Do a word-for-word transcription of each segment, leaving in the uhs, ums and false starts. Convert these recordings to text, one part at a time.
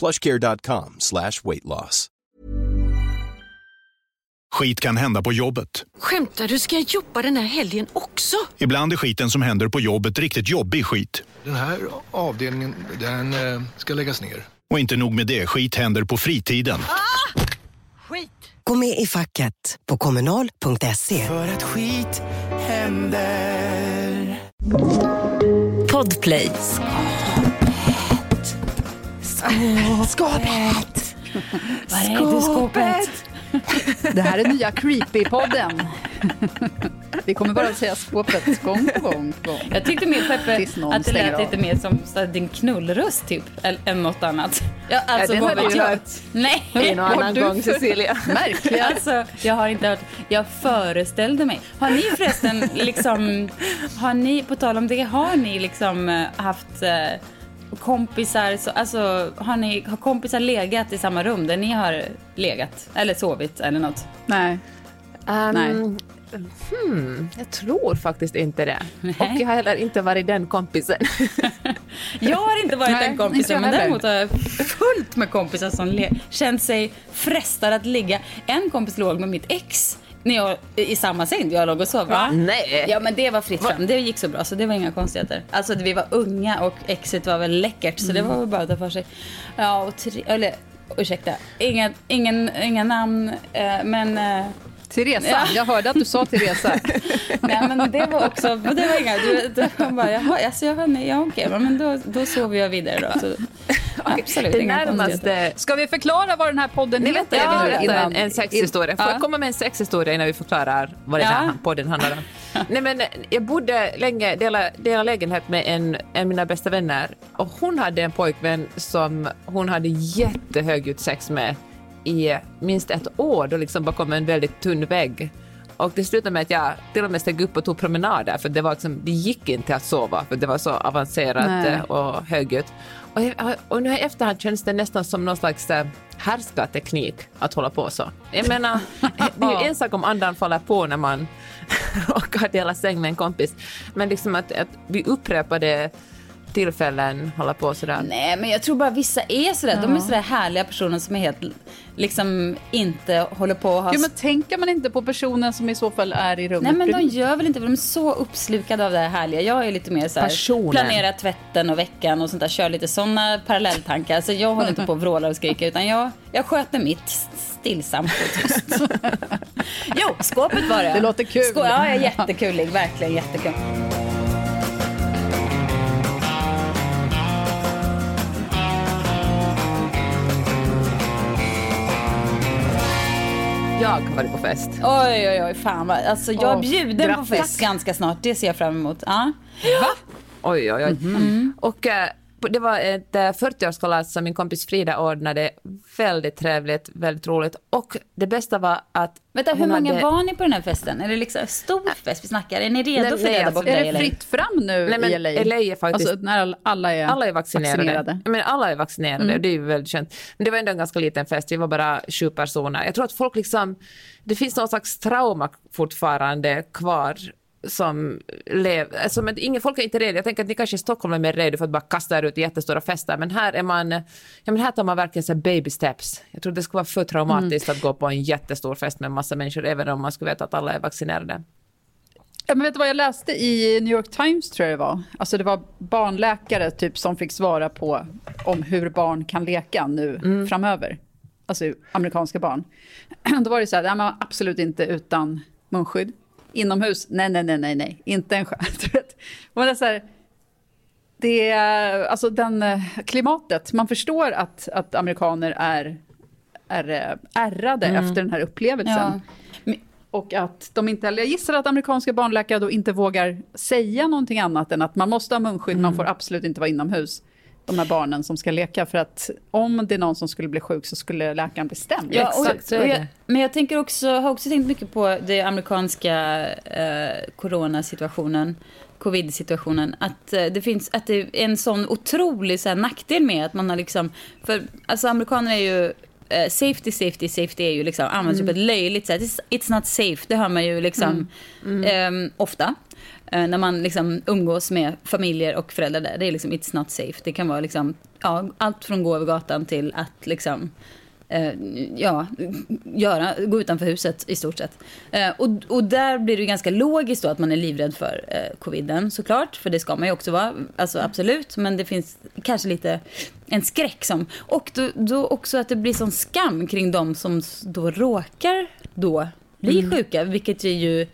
PlushCare.com slash weight loss. Skit kan hända på jobbet. Skämtar du? Ska jag jobba den här helgen också? Ibland är skiten som händer på jobbet riktigt jobbig skit. Den här avdelningen, den ska läggas ner. Och inte nog med det, skit händer på fritiden. Ah! Skit! Gå med i facket på kommunal punkt se. För att skit händer. Podplay. Skåpet. Skåpet. Skåpet. Var är det skåpet? Det här är nya Creepy-podden. Vi kommer bara att säga skåpet gång på gång på gång. Jag tyckte mer, Peppe, att det lät lite mer som så här, din knullröst typ, eller, än något annat. Ja, alltså, ja, det har du hört. Nej, en och annan gång, för... Cecilia. Märkligt. Alltså, jag har inte hört. Jag föreställde mig. Har ni förresten liksom, har ni, på tal om det, har ni liksom haft... Eh, kompisar, så, alltså har ni har kompisar legat i samma rum där ni har legat eller sovit eller något? Nej. Um, Nej. Hmm, jag tror faktiskt inte det. Nej. Och jag har heller inte varit den kompisen. Jag har inte varit Nej, den kompisen, men däremot har jag fullt med kompisar som le- känt sig frestade att ligga. En kompis låg med mitt ex när jag i samma säng, jag låg och sov. Va? Nej. Ja, men det var fritt fram. Det gick så bra, så det var inga konstigheter. Alltså vi var unga och exet var väl läckert, så det var väl bara att ta för sig. Ja, och tre, eller ursäkta. Inga ingen inga namn, eh, men eh, Teresa, ja. Jag hörde att du sa Teresa. Nej, men det var också, det var inga, du, du jag bara jaha, alltså jag hörde, ja okej, men då då sover jag vidare då. Så. Absolut, det närmaste. Ska vi förklara vad den här podden heter? Vet jag, vi berättar en, en sexhistoria. Får ja. jag komma med en sexhistoria innan vi förklarar vad den här ja. podden handlar om? Nej, men jag bodde länge, dela, dela lägenhet med en, en av mina bästa vänner. Och hon hade en pojkvän som hon hade jättehögljutt sex med i minst ett år. Då liksom bakom en väldigt tunn vägg. Och det slutade med att jag till och med steg upp och tog promenader. För det, var liksom, det gick inte att sova. För det var så avancerat Nej. och högljutt. Och, jag, och nu i efterhand känns det nästan som någon slags härskarteknik att hålla på så. Jag menar, det är ju en sak om andan faller på när man råkar dela säng med en kompis. Men liksom att, att vi upprepar det tillfällen hålla på sådär. Nej, men jag tror bara vissa är sådär. Ja. De är sådär härliga personer som är helt liksom inte håller på att ha... Ja, men tänker man inte på personen som i så fall är i rummet? Nej, men de gör väl inte, de är så uppslukade av det här härliga. Jag är lite mer såhär, planera tvätten och veckan och sånt där, kör lite sådana parallelltankar. Alltså jag håller inte på att vråla och skrika, utan jag, jag sköter mitt stillsamt och tyst. Jo, skåpet var det. Det låter kul. Skå- ja, jag är jättekulig, verkligen jättekul. Jag har varit på fest. Oj, oj, oj, fan vad. Alltså jag oh, bjuder grattis. På fest ganska snart. Det ser jag fram emot. Ja. Va? Oj, oj, oj. Mm-hmm. Och äh, det var ett äh, fyrtio-årskalas som min kompis Frida ordnade. Väldigt trevligt, väldigt roligt. Och det bästa var att... Vänta, hur många hade... var ni på den här festen? Är det liksom stor fest vi snackar? Är ni redo nej, för nej, reda på alltså, Är det fritt fram nu nej, men, i L A? L A är faktiskt... Alltså när alla är, alla är vaccinerade. vaccinerade. Men alla är vaccinerade, mm. och det är ju väldigt känt. Men det var ändå en ganska liten fest, vi var bara sju personer. Jag tror att folk liksom... Det finns någon slags trauma fortfarande kvar som lever... Alltså, men ingen, folk är inte redo. Jag tänker att ni kanske i Stockholm är mer redo för att bara kasta er ut i jättestora fester. Men här är man... Ja, men här tar man verkligen så här baby steps. Jag tror det skulle vara för traumatiskt mm. att gå på en jättestor fest med massa människor, även om man skulle veta att alla är vaccinerade. Ja, men vet du vad jag läste i New York Times, tror jag det var? Alltså det var barnläkare typ som fick svara på om hur barn kan leka nu mm. framöver. Alltså amerikanska barn. Då var det så här, nej, man var absolut inte utan munskydd. Inomhus, nej, nej, nej, nej, nej. Inte en skämt. Men det är så här, det är, alltså den klimatet. Man förstår att, att amerikaner är, är ärrade mm. efter den här upplevelsen. Ja. Och att de inte, jag gissar att amerikanska barnläkare då inte vågar säga någonting annat än att man måste ha munskydd, mm. man får absolut inte vara inomhus. de här barnen som ska leka, för att om det är någon som skulle bli sjuk så skulle läkaren bli stämd. Ja, och, exakt, så är det. Men jag tänker också, har också tänkt mycket på det amerikanska eh, coronasituationen, covid-situationen, att eh, det finns, att det är en sån otrolig så här nackdel med att man har liksom, för alltså amerikaner är ju eh, safety, safety, safety är ju liksom används mm. ju på ett löjligt sätt. It's, it's not safe, det hör man ju liksom mm. Mm. Eh, ofta. När man liksom umgås med familjer och föräldrar där, det är liksom it's not safe. Det kan vara liksom, ja, allt från gå över gatan till att liksom, eh, ja, göra, gå utanför huset i stort sett. Eh, och, och där blir det ganska logiskt då att man är livrädd för eh, coviden såklart, för det ska man ju också vara, alltså absolut, men det finns kanske lite en skräck som, och då, då också att det blir sån skam kring dem som då råkar då bli mm. sjuka, vilket är ju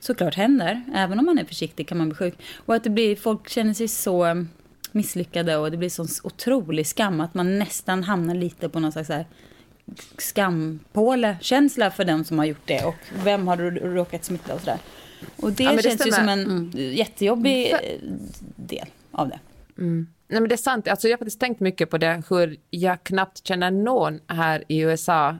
såklart händer, även om man är försiktig kan man bli sjuk. Och att det blir, folk känner sig så misslyckade och det blir sån otrolig skam att man nästan hamnar lite på någon slags så här skampåle-känsla för den som har gjort det och vem har råkat smitta och sådär. Och det, ja, det känns stämmer. Ju som en mm. jättejobbig del av det. Mm. Nej, men det är sant. Alltså, jag har faktiskt tänkt mycket på det, hur jag knappt känner någon här i U S A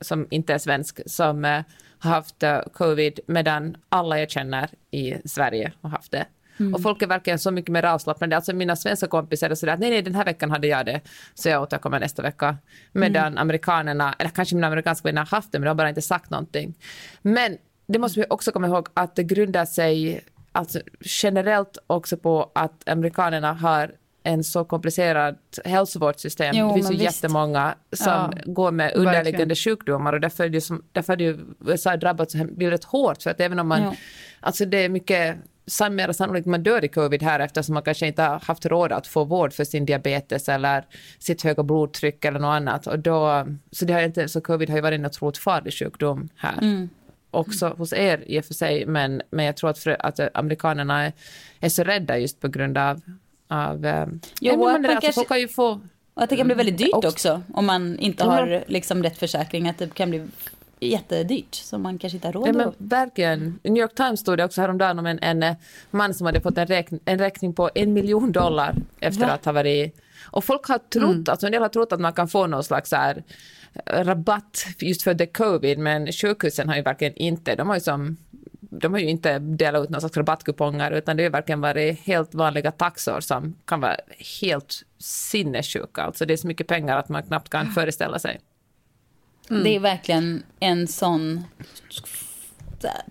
som inte är svensk som har haft covid, medan alla jag känner i Sverige har haft det. Mm. Och folk är verkligen så mycket mer avslappnade. Alltså mina svenska kompisar är sådär att nej, nej, den här veckan hade jag det, så jag återkommer nästa vecka. Medan mm. amerikanerna, eller kanske mina amerikanska vänner har haft det, men de har bara inte sagt någonting. Men det måste vi också komma ihåg att det grundar sig alltså generellt också på att amerikanerna har en så komplicerad hälsovårdssystem. Jo, det finns ju visst. jättemånga som ja, går med underliggande verkligen. sjukdomar, och därför är det som, därför är det U S A drabbats väldigt hårt, för att även om man ja. alltså det är mycket mer sannolikt man dör i covid här, eftersom man kanske inte har haft råd att få vård för sin diabetes eller sitt höga blodtryck eller något annat, och då, så, det har inte, så covid har ju varit en otroligt farlig sjukdom här. Mm. Också hos er i och för sig, men, men jag tror att, för, att amerikanerna är, är så rädda just på grund av Av, jo, och, att kanske, alltså, kan ju få, och att det kan bli väldigt dyrt också, också om man inte har liksom rätt försäkring, att det kan bli jättedyrt som man kanske inte har råd. Nej, men verkligen. New York Times stod det också häromdagen om en, en man som hade fått en, räkn, en räkning på en miljon dollar efter Va? att ha varit, och folk har trott, mm. alltså en del har trott att man kan få någon slags så här rabatt just för the covid, men sjukhusen har ju verkligen inte, de har ju som de har ju inte delat ut några slags rabattkuponger, utan det är verkligen varit helt vanliga taxor som kan vara helt sinnessjuka. Alltså det är så mycket pengar att man knappt kan föreställa sig. Mm. Det är verkligen en sån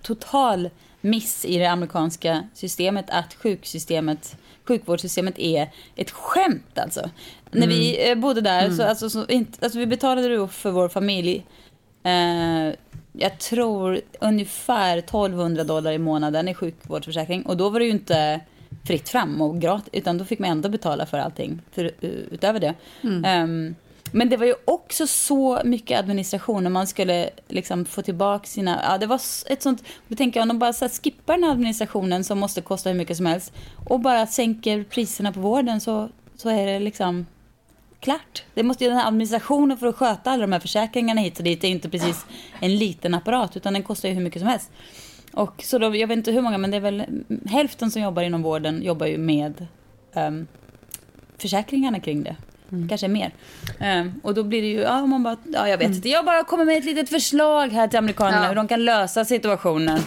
total miss i det amerikanska systemet, att sjuksystemet, sjukvårdssystemet är ett skämt alltså. Mm. När vi bodde där mm. så, alltså, så inte, alltså vi betalade ju för vår familj eh, jag tror ungefär tolvhundra dollar i månaden i sjukvårdsförsäkring. Och då var det ju inte fritt fram och gratis, utan då fick man ändå betala för allting för, utöver det. Mm. Um, men det var ju också så mycket administration när man skulle liksom få tillbaka sina... Ja, det var ett sånt... Då tänker jag, om de bara så här, skippar den här administrationen som måste kosta hur mycket som helst och bara sänker priserna på vården, så, så är det liksom... Klart. Det måste ju den här administrationen för att sköta alla de här försäkringarna hit och dit. Det är inte precis en liten apparat, utan den kostar ju hur mycket som helst. Och så då, jag vet inte hur många, men det är väl hälften som jobbar inom vården jobbar ju med um, försäkringarna kring det. Mm. Kanske mer. Um, och då blir det ju, ja, man bara, ja jag vet inte. Mm. Jag bara kommer med ett litet förslag här till amerikanerna ja. hur de kan lösa situationen.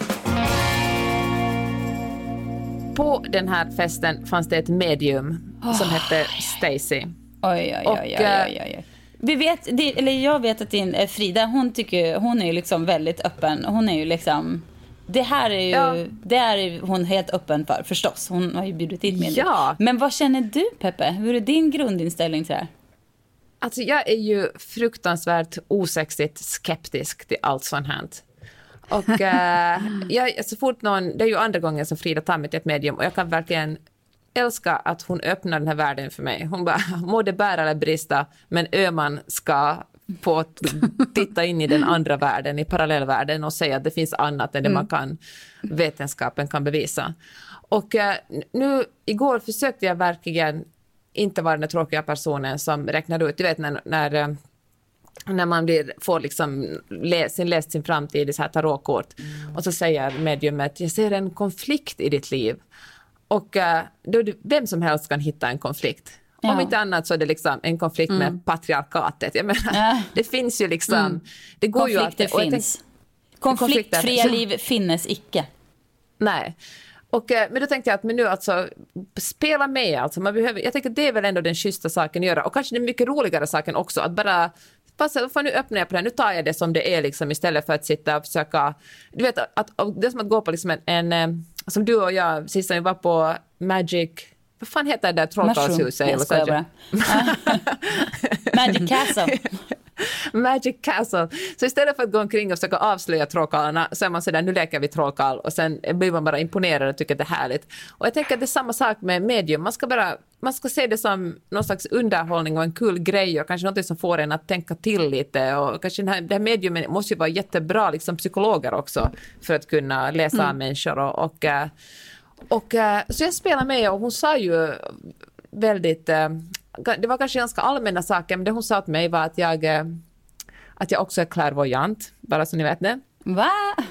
På den här festen fanns det ett medium oh. som hette Stacy. Oj, oj, oj, oj, oj, oj. Vi vet, det, eller jag vet att din, Frida, hon tycker, hon är ju liksom väldigt öppen. Hon är ju liksom, det här är ju, ja. det här är hon helt öppen för, förstås. Hon har ju bjudit in med ja. Men vad känner du, Peppe? Hur är din grundinställning till det här? Alltså jag är ju fruktansvärt osexigt skeptisk till allt sånt här. Och äh, jag, så fort någon, det är ju andra gången som Frida tar mig till ett medium, och jag kan verkligen... älskar att hon öppnar den här världen för mig. Hon bara, må det bära eller brista, men Öman ska få titta in i den andra världen, i parallellvärlden, och säga att det finns annat än det mm. man kan, vetenskapen kan bevisa. Och eh, nu, igår försökte jag verkligen inte vara den tråkiga personen som räknade ut, du vet när, när när man blir, får liksom läs, sin, läst sin framtid i så här tarotkort, mm. och så säger mediumet, jag ser en konflikt i ditt liv. Och då, vem som helst kan hitta en konflikt. Ja. Om inte annat så är det liksom en konflikt mm. med patriarkatet. Jag menar, ja. Det finns ju liksom... Mm. Det går konflikter ju att, finns. Tänk, konfliktfria liv finnes icke. Nej. Och, men då tänkte jag att men nu alltså, spela med. Alltså, man behöver, jag tänker att det är väl ändå den schyssta saken att göra. Och kanske den mycket roligare saken också. Att bara... Passa, fan, nu öppnar jag på det här. Nu tar jag det som det är liksom, istället för att sitta och försöka... Du vet, att, det är som att gå på liksom en... en som du och jag sist när vi var på Magic... Vad fan heter det där trollkarlshuset? Jag skojar bara. Magic Castle. Magic Castle. Så istället för att gå omkring och försöka avslöja trollkarlarna så är man sådär, nu läkar vi trollkarl. Och sen blir man bara imponerad och tycker att det är härligt. Och jag tänker att det är samma sak med medium. Man ska bara... Man ska se det som någon slags underhållning och en kul grej och kanske något som får en att tänka till lite. Och kanske den här, det här mediumen måste ju vara jättebra liksom psykologer också för att kunna läsa mm. av människor. Och, och, och, så jag spelar med och hon sa ju väldigt, det var kanske ganska allmänna saker, men det hon sa till mig var att jag, att jag också är klärvoyant, bara så ni vet det. Va?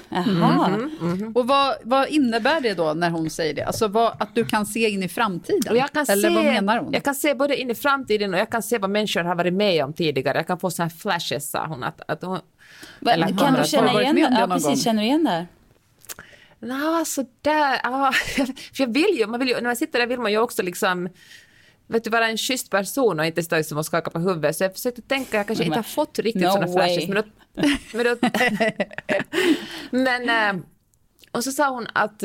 Jaha. Mm-hmm, mm-hmm. Och vad, vad innebär det då när hon säger det? Alltså vad, att du kan se in i framtiden? Jag kan Eller se, vad menar hon? Jag kan se både in i framtiden och jag kan se vad människor har varit med om tidigare. Jag kan få sådana här flashes, sa hon. Att, att hon Va, eller, kan du känna igen det? Ja, precis. Känner du igen det här? Ja, sådär. Ja, för jag vill ju, man vill ju, när man sitter där vill man ju också liksom... Vet du, vara en schysst person och inte stå som att skaka på huvudet. Så jag försökte tänka, jag kanske mm. inte har fått riktigt no sådana flashes. Men då, men, då, men och så sa hon att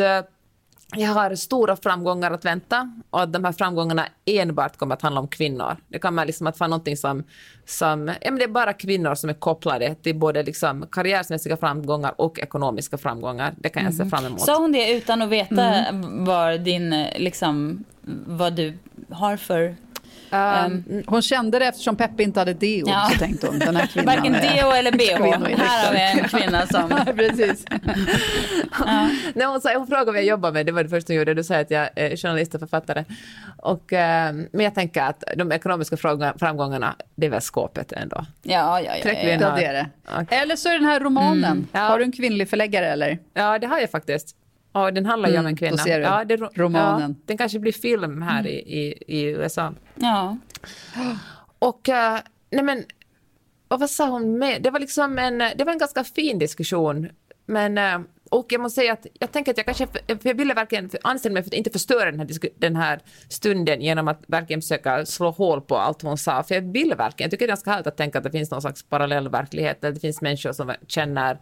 jag har stora framgångar att vänta. Och att de här framgångarna enbart kommer att handla om kvinnor. Det kan man liksom att få någonting som... som ja, men det är bara kvinnor som är kopplade till både liksom karriärmässiga framgångar och ekonomiska framgångar. Det kan jag se fram emot. Sa hon det utan att veta mm. var din... Liksom, vad du har för... Um, um, hon kände det eftersom Peppe inte hade D O. Ja. Så tänkte hon, den här kvinnan... Varken D O eller B H. Här har vi en kvinna som... Precis. uh. Nej, hon, sa, hon frågade vad jag jobbar med. Det var det första hon gjorde. Du sa att jag är journalist och författare. Och, uh, men jag tänker att de ekonomiska framgångarna, det är väl skåpet ändå. Ja, ja, ja. ja, ja. Det är det. Okay. Eller så är den här romanen. Mm. Ja. Har du en kvinnlig förläggare eller? Ja, det har jag faktiskt. Ja, den handlar ju om en kvinna. Mm, ja, det, romanen. Ja, den kanske blir film här mm. i, i, i U S A. Ja. Och, uh, nej men, och vad sa hon med? Det var liksom en, det var en ganska fin diskussion. Men, uh, och jag måste säga att jag tänker att jag kanske, jag ville verkligen anställa mig för att inte förstöra den här, disku, den här stunden genom att verkligen försöka slå hål på allt hon sa. För jag ville verkligen, jag tycker det är ganska härligt att tänka att det finns någon slags parallell verklighet. Det finns människor som känner...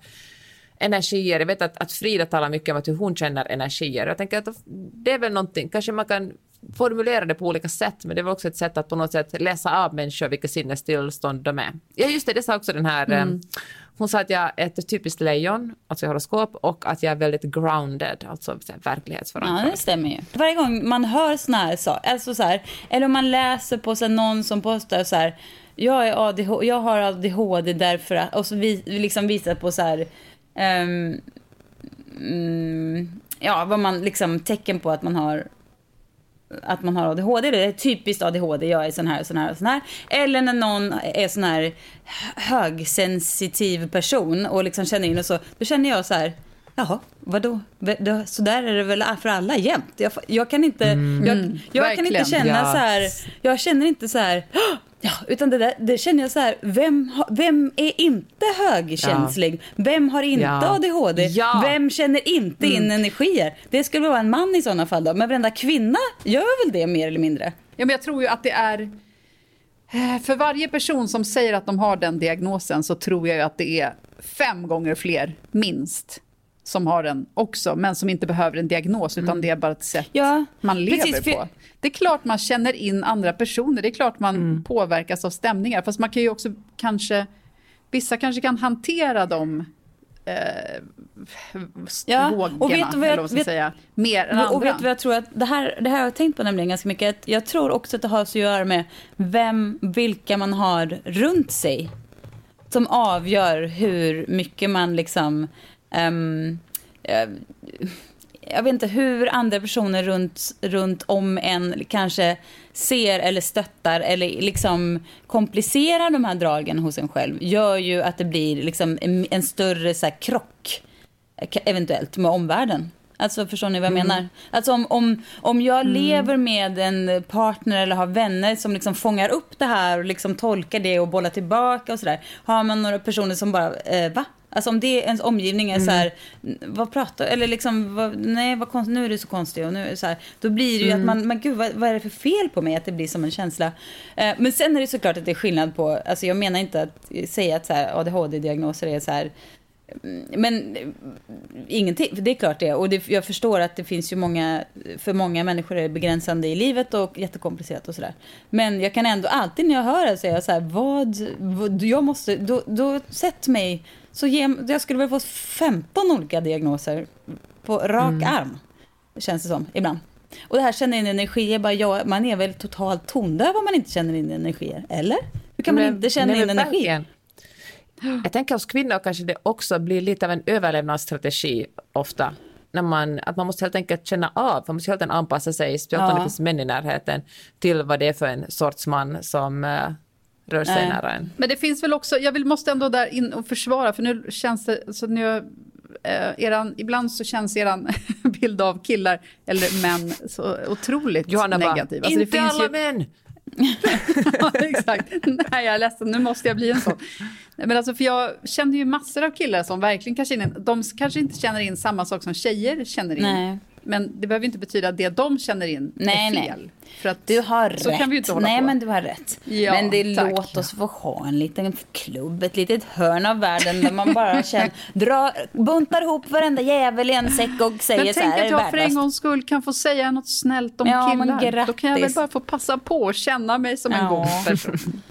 energier. Jag vet att, att Frida talar mycket om att hur hon känner energier. Jag tänker att det är väl någonting, kanske man kan formulera det på olika sätt, men det är väl också ett sätt att på något sätt läsa av människor vilka sinnestillstånd de är. Ja just det, det sa också den här mm. eh, hon sa att jag är ett typiskt lejon, alltså i horoskop, och att jag är väldigt grounded, alltså verklighetsförankrad. Ja, det stämmer ju. Varje gång man hör såna här, så, alltså så här, eller om man läser på så här, någon som postar så här, jag, är A D H D, jag har A D H D därför att, och så vi, liksom visar på så här Um, mm, ja, vad man liksom tecken på att man har att man har A D H D, det är typiskt A D H D, jag är sån här, sån här, sån här. Eller när någon är sån här högsensitiv person och liksom känner in och så, då känner jag så här, jaha, vadå? Så där är det väl för alla jämt. Jag, jag kan inte mm. jag, jag kan inte känna ja. så här, jag känner inte så här ja, utan det, där, det känner jag så här, vem, vem är inte högkänslig? Ja. Vem har inte ja. A D H D? Ja. Vem känner inte in mm. energier? Det skulle vara en man i sådana fall då. Men varenda kvinna gör väl det mer eller mindre? Ja, men jag tror ju att det är... För varje person som säger att de har den diagnosen så tror jag ju att det är fem gånger fler, minst, som har den också, men som inte behöver en diagnos utan mm. det är bara ett sätt ja, man lever precis, för... på. Det är klart man känner in andra personer, det är klart man mm. påverkas av stämningar, fast man kan ju också kanske, vissa kanske kan hantera dem eh, ja, vågorna, och vet du vad jag, eller vad ska vet, säga, mer än och andra. Och vet du vad jag tror att, det här, det här har jag tänkt på nämligen ganska mycket, att jag tror också att det har så att göra med vem, vilka man har runt sig som avgör hur mycket man liksom Um, jag, jag vet inte hur andra personer runt, runt om en kanske ser eller stöttar eller liksom komplicerar de här dragen hos en själv, gör ju att det blir liksom en, en större så här krock eventuellt med omvärlden. Alltså förstår ni vad jag mm. menar? Alltså om, om, om jag mm. lever med en partner eller har vänner som liksom fångar upp det här och liksom tolkar det och bollar tillbaka och sådär. Har man några personer som bara, eh, va? Alltså om det är ens omgivning är mm. så här, vad pratar, eller liksom, vad, nej vad konst, nu är det så konstigt och nu är det så här. Då blir det ju mm. att man, men gud vad, vad är det för fel på mig att det blir som en känsla. Eh, men sen är det såklart att det är skillnad på, alltså jag menar inte att säga att så här, A D H D-diagnoser är så här. Men ingenting, det är klart det. Och det, jag förstår att det finns ju många, för många människor är begränsande i livet och jättekomplicerat och sådär. Men jag kan ändå alltid när jag hör det säga så här, vad, vad jag måste, då, då sätt mig så ge, jag skulle väl få femton olika diagnoser på rak mm. arm, känns det som ibland. Och det här känner in energier, bara jag, man är väl totalt tondöv om man inte känner in energier, eller? Hur kan men, man inte känna in energier? Jag tänker hos kvinnor kanske det också blir lite av en överlevnadsstrategi ofta. När man, att man måste helt enkelt känna av, man måste helt enkelt anpassa sig, speciellt om det finns män i närheten, till vad det är för en sorts man som äh, rör sig nära en. Men det finns väl också, jag vill, måste ändå där in och försvara, för nu känns det, så nu, eh, eran, ibland så känns eran bild av killar eller män så otroligt Johanna negativ. Bara, alltså, inte det finns alla ju, män! Ja, exakt. Nej, jag är ledsen. Nu måste jag bli en sån. Men alltså, för jag känner ju massor av killar som verkligen kanske in, de kanske inte känner in samma sak som tjejer känner in. Nej. Men det behöver inte betyda att det de känner in nej, är fel. Nej. För att du har rätt. Så kan vi inte hålla nej, på. Men du har rätt. Ja, men det tack. Låt oss få ha en liten klubb, ett litet hörn av världen där man bara känner, dra, buntar ihop varenda jävel i en säck och säger så här. Men tänk att jag för en gångs skull kan få säga något snällt om ja, killar. Då kan jag väl bara få passa på och känna mig som ja. En god person.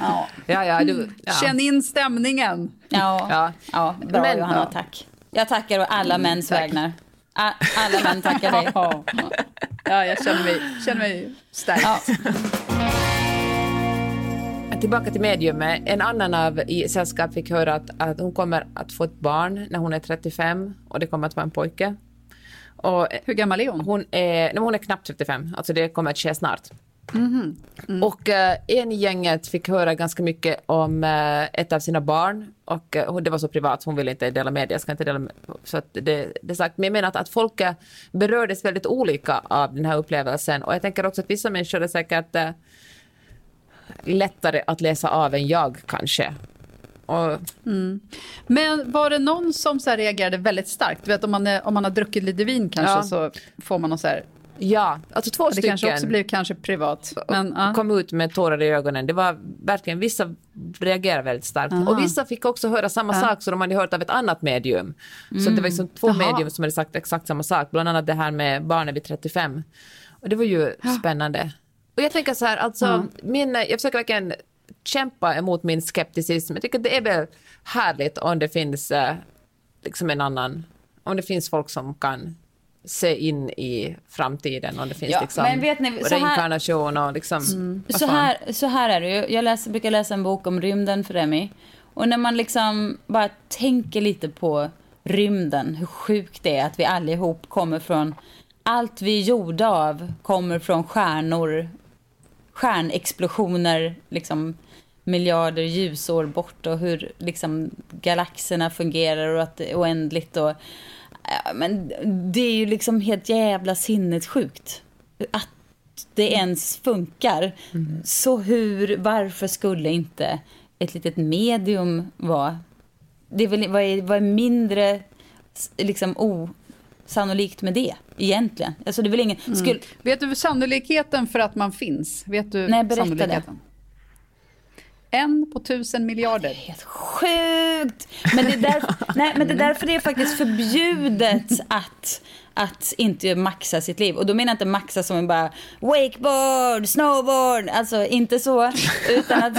ja. Ja, ja, du, ja. Känn in stämningen. Ja, ja. ja. Bra men, Johanna, ja. Tack. Jag tackar och alla mm, mäns tack. Vägnar. Alla män tackar dig. Ja, ja jag känner mig, känner mig stark. Ja. Tillbaka till mediumet. En annan av i sällskap fick höra att, att hon kommer att få ett barn när hon är trettiofem. Och det kommer att vara en pojke. Och hur gammal är hon? Hon är, nej, hon är knappt trettiofem. Alltså det kommer att ske snart. Mm-hmm. Mm. Och eh, en i gänget fick höra ganska mycket om eh, ett av sina barn och eh, det var så privat, hon ville inte dela med det, jag ska inte dela med, så att det, det sagt, men jag menar att, att folk eh, berördes väldigt olika av den här upplevelsen och jag tänker också att vissa människor är säkert eh, lättare att läsa av än jag kanske. Och mm. Men var det någon som så här reagerade väldigt starkt? Du vet, om man, är, om man har druckit lite vin kanske ja. Så får man någon så här. Ja, alltså två det stycken. Det kanske också blev kanske privat. Men, ja. Kom ut med tårar i ögonen. Det var verkligen, vissa reagerade väldigt starkt. Aha. Och vissa fick också höra samma ja. Sak som de hade hört av ett annat medium. Mm. Så det var liksom två Aha. medium som hade sagt exakt samma sak. Bland annat det här med barnen vid trettiofem. Och det var ju ja. Spännande. Och jag tänker så här, alltså, mm. min, jag försöker verkligen kämpa emot min skepticism. Jag tycker det är väl härligt om det finns eh, liksom en annan, om det finns folk som kan se in i framtiden och det finns ja, liksom men vet ni, så reinkarnation här, och liksom mm. så, här, så här är det ju, jag läser, brukar läsa en bok om rymden för Remi och när man liksom bara tänker lite på rymden, hur sjukt det är att vi allihop kommer från allt vi är gjorda av kommer från stjärnor stjärnexplosioner liksom miljarder ljusår bort och hur liksom galaxerna fungerar och att det är oändligt och ja, men det är ju liksom helt jävla sinnessjukt att det ens funkar. Mm. Så hur, varför skulle inte ett litet medium vara? Det är väl, vad är, vad är mindre liksom osannolikt med det egentligen? Alltså det är väl ingen, mm. skulle, vet du sannolikheten för att man finns? Vet du nej, berätta sannolikheten? Det. En på tusen miljarder. Det är helt sjukt. Men det är, där, nej, men det är därför det är faktiskt förbjudet att, att inte maxa sitt liv. Och då menar jag inte maxa som en bara wakeboard, snowboard. Alltså inte så. Utan att...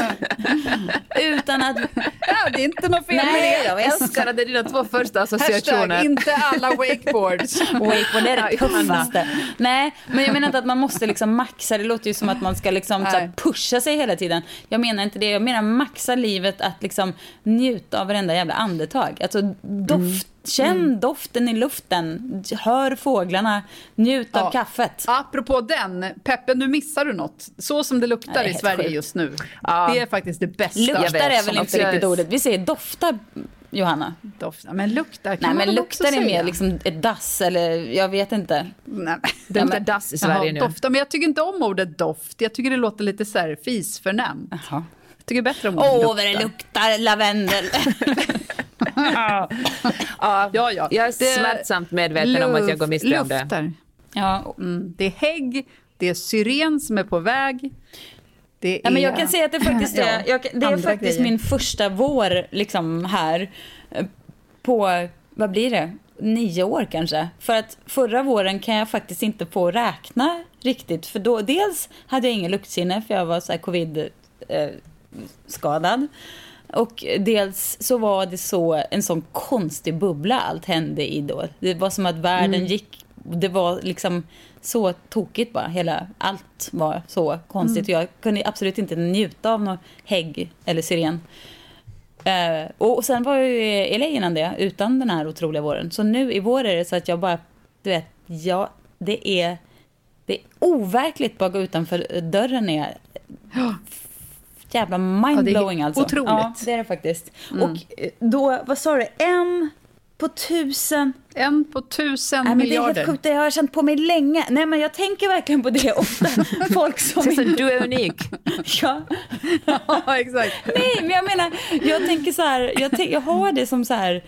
utan att ja, det är inte något fel med det. Jag älskar att det är dina två första associationer. Hashtag inte alla wakeboards. Wakeboard är det tuffaste. Nej, men jag menar inte att man måste liksom maxa. Det låter ju som att man ska liksom så här, pusha sig hela tiden. Jag menar inte det. Jag menar maxa livet att liksom njuta av varenda jävla andetag. Alltså doft. Känn mm. doften i luften. Hör fåglarna. Njut ja. Av kaffet. Apropå den, Peppe, nu missar du något. Så som det luktar ja, det i Sverige sjukt. Just nu. Ja. Det är faktiskt det bästa. Luktar är väl inte riktigt ordet. Vi säger doftar Johanna? Doftar. Men luktar kan nej, man men luktar också det säga? Mer liksom ett dass eller jag vet inte. Nej, det luktar dass i Sverige nu. Doftar, men jag tycker inte om ordet doft. Jag tycker det låter lite så här fisförnämt. Jaha. Jag tycker bättre om ordet oh, luktar. Åh, vad det luktar lavendel. ja. Ja, ja, ja. Jag är smärtsamt medveten luft, om att jag går miste om det. Ja. Mm. Det är hägg, det är syren som är på väg. Det är... ja, men jag kan säga att det faktiskt är, jag, det är faktiskt min första vår liksom här på, vad blir det? Nio år kanske. För att förra våren kan jag faktiskt inte på räkna riktigt. För då, dels hade jag ingen luktsinne för jag var så här covid-skadad. Och dels så var det så en sån konstig bubbla allt hände i då. Det var som att världen mm. gick, det var liksom... så tokigt bara. Hela, allt var så konstigt. Mm. Jag kunde absolut inte njuta av någon hägg eller syren. Eh, och, och sen var jag ju i L A innan det. Utan den här otroliga våren. Så nu i vår är det så att jag bara... Du vet, ja, det är, det är overkligt bara gå utanför dörren. Är jävla mindblowing alltså. Ja, det är otroligt. Ja, det är det faktiskt. Mm. Och då, vad sa du? En... på tusen. En på tusen nej, miljarder. Det är helt sjukt, det har jag känt på mig länge. Nej, men jag tänker verkligen på det ofta. Folk som... Så min... du är unik. ja. ja, exakt. Nej, men jag menar, jag tänker så här, jag, tänk, jag har det som så här,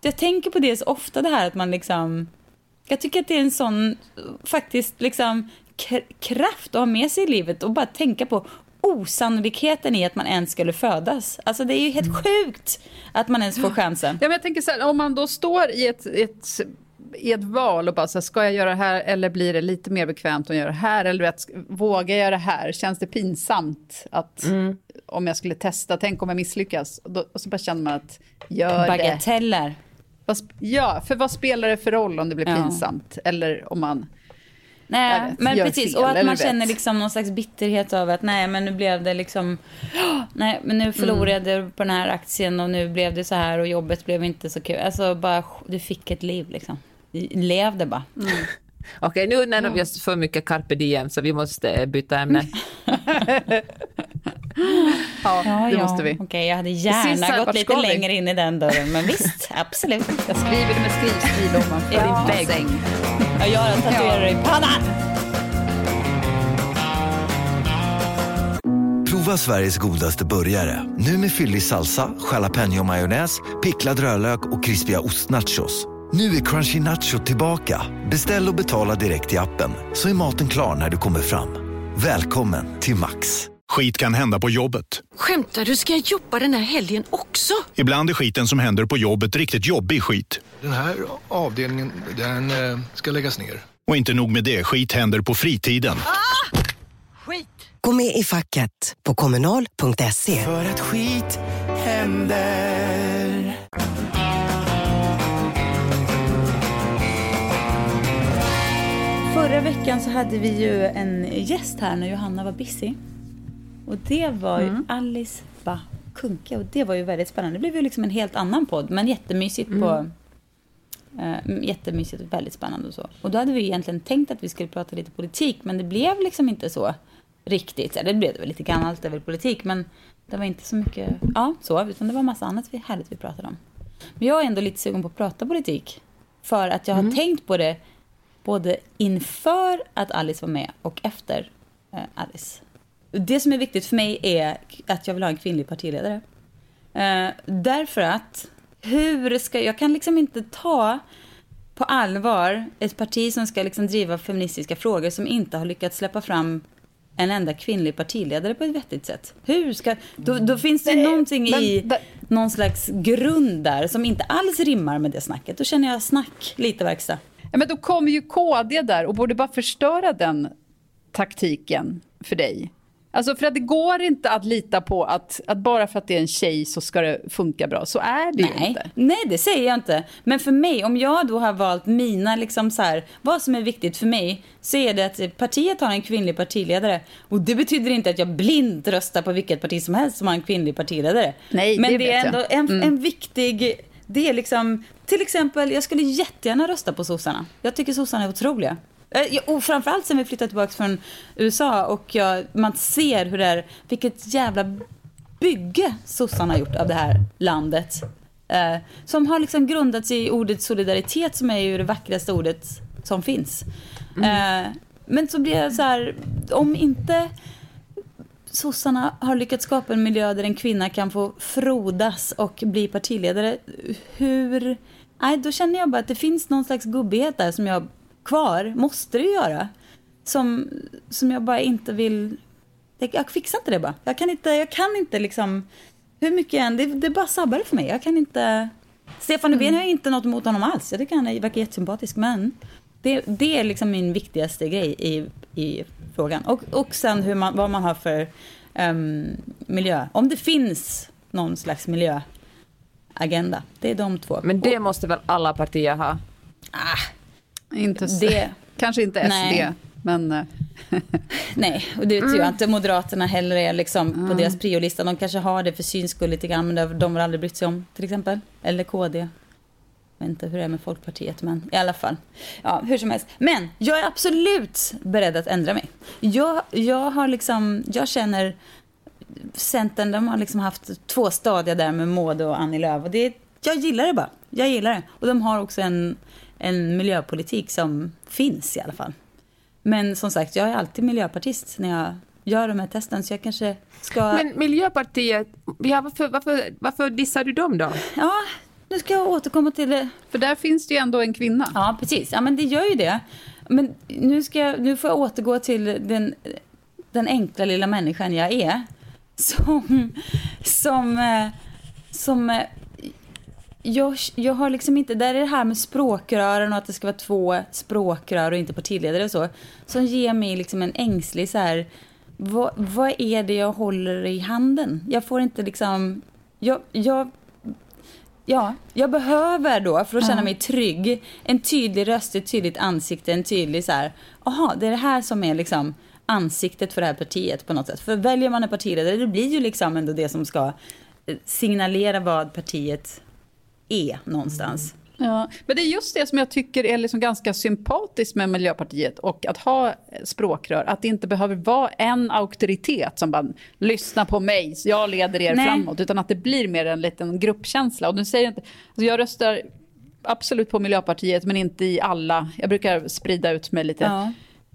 jag tänker på det så ofta det här att man liksom, jag tycker att det är en sån faktiskt liksom kraft att ha med sig i livet och bara tänka på osannolikheten i att man ens skulle födas. Alltså det är ju helt sjukt att man ens får chansen. Ja, men jag tänker så här, om man då står i ett, ett, i ett val och bara så här, ska jag göra det här eller blir det lite mer bekvämt att göra det här eller vet, vågar jag göra det här? Känns det pinsamt att mm. om jag skulle testa, tänk om jag misslyckas och, då, och så bara känner man att gör bagateller. Det. Ja, för vad spelar det för roll om det blir ja. pinsamt eller om man nej, vet, men precis. Fel, och att man känner liksom någon slags bitterhet över att nej, men nu blev det liksom nej, men nu förlorade mm. på den här aktien och nu blev det så här och jobbet blev inte så kul. Alltså bara, du fick ett liv liksom. Lev det bara. Mm. Okej, okay, nu när vi har för mycket carpe diem så vi måste byta ämne. ja, ja, det måste vi. Okej, okay, jag hade gärna gått lite skåling. Längre in i den dörren, men visst, absolut. Jag skriver det med skrivstil om man får ja. Din vägg. Jag gör en tatuering i pannan. Prova Sveriges godaste burgare. Nu med fyllig salsa, jalapeno majonnäs, picklad rödlök och krispiga ostnachos. Nu är Crunchy Nacho tillbaka. Beställ och betala direkt i appen. Så är maten klar när du kommer fram. Välkommen till Max. Skit kan hända på jobbet. Skämtar du, ska jag jobba den här helgen också? Ibland är skiten som händer på jobbet riktigt jobbig skit. Den här avdelningen, den ska läggas ner. Och inte nog med det, skit händer på fritiden. Ah! Skit! Gå med i facket på kommunal punkt se. För att skit händer... Förra veckan så hade vi ju en gäst här när Johanna var busy. Och det var ju mm. Alice Bah Kuhnke. Och det var ju väldigt spännande. Det blev ju liksom en helt annan podd. Men jättemysigt mm. på... Eh, jättemysigt och väldigt spännande och så. Och då hade vi egentligen tänkt att vi skulle prata lite politik. Men det blev liksom inte så riktigt. Det blev väl lite grann allt över politik. Men det var inte så mycket... Ja, så. Utan det var massa annat vi, härligt vi pratade om. Men jag är ändå lite sugen på att prata politik. För att jag har mm. tänkt på det både inför att Alice var med och efter eh, Alice. Det som är viktigt för mig är att jag vill ha en kvinnlig partiledare. Eh, därför att hur ska jag kan liksom inte ta på allvar ett parti som ska liksom driva feministiska frågor som inte har lyckats släppa fram en enda kvinnlig partiledare på ett vettigt sätt. Hur ska då, då finns det Nej, någonting men, i men, någon slags grund där som inte alls rimmar med det snacket. Då känner jag snack lite verkstad. Ja, men då kommer ju K D där och borde bara förstöra den taktiken för dig. Alltså för att det går inte att lita på att, att bara för att det är en tjej så ska det funka bra. Så är det Nej. ju inte. Nej, det säger jag inte. Men för mig, om jag då har valt mina liksom så här, vad som är viktigt för mig så är det att partiet har en kvinnlig partiledare. Och det betyder inte att jag blind röstar på vilket parti som helst som har en kvinnlig partiledare. Nej, men det, det är ändå en, mm. en viktig... Det är liksom, till exempel, jag skulle jättegärna rösta på sossarna. Jag tycker sossarna är otroliga. Och framförallt sen vi flyttade tillbaka från U S A och jag, man ser hur det är, vilket jävla bygge sossarna har gjort av det här landet. eh, som har liksom grundats i ordet solidaritet, som är ju det vackraste ordet som finns. Mm. Eh, men så blir jag så här, om inte sossarna har lyckats skapa en miljö där en kvinna kan få frodas och bli partiledare, hur... Nej, då känner jag bara att det finns någon slags gubbighet där som jag kvar måste det göra. Som, som jag bara inte vill... Jag, jag fixar inte det bara. Jag kan inte, jag kan inte liksom... Hur mycket än... Det, det bara sabbar det för mig. Jag kan inte... Stefan Löfven har inte något emot honom alls. Jag tycker han verkar jättesympatisk, men... Det, det är liksom min viktigaste grej i, i frågan. Och, och sen hur man, vad man har för um, miljö. Om det finns någon slags miljö... agenda. Det är de två. Men det måste väl alla partier ha? Ah, inte så. Det. Kanske inte S D. Nej. Men... Nej, och det tror jag inte Moderaterna heller är liksom mm. på deras priolista. De kanske har det för syns skull lite grann, men de har aldrig brytt sig om, till exempel. Eller K D. Jag vet inte hur det är med Folkpartiet, men i alla fall. Ja, hur som helst. Men jag är absolut beredd att ändra mig. Jag, jag har liksom... Jag känner... Centern, de har liksom haft två stadier där med Maud och Annie Lööf, och det, jag gillar det bara, jag gillar det, och de har också en, en miljöpolitik som finns i alla fall. Men som sagt, jag är alltid miljöpartist när jag gör de här testen, så jag kanske ska... Men Miljöpartiet, ja, varför, varför, varför dissar du dem då? Ja, nu ska jag återkomma till det. För där finns det ju ändå en kvinna. Ja, precis, ja men det gör ju det. Men nu, ska jag, nu får jag återgå till den, den enkla lilla människan jag är. Som, som, som jag, jag har liksom inte, där är det här med språkrören och att det ska vara två språkrör och inte partiledare och så, som ger mig liksom en ängslig så här, vad, vad är det jag håller i handen? Jag får inte liksom, jag, jag, ja, jag behöver då, för att känna mig trygg, en tydlig röst, ett tydligt ansikte, en tydlig så här, aha, det är det här som är liksom ansiktet för det här partiet på något sätt. För väljer man en partiledare, det blir ju liksom ändå det som ska signalera vad partiet är någonstans. Mm. Ja, men det är just det som jag tycker är liksom ganska sympatiskt med Miljöpartiet och att ha språkrör. Att det inte behöver vara en auktoritet som bara lyssnar på mig, så jag leder er Nej. framåt. Utan att det blir mer en liten gruppkänsla. Och nu säger jag inte, alltså jag röstar absolut på Miljöpartiet, men inte i alla. Jag brukar sprida ut mig lite.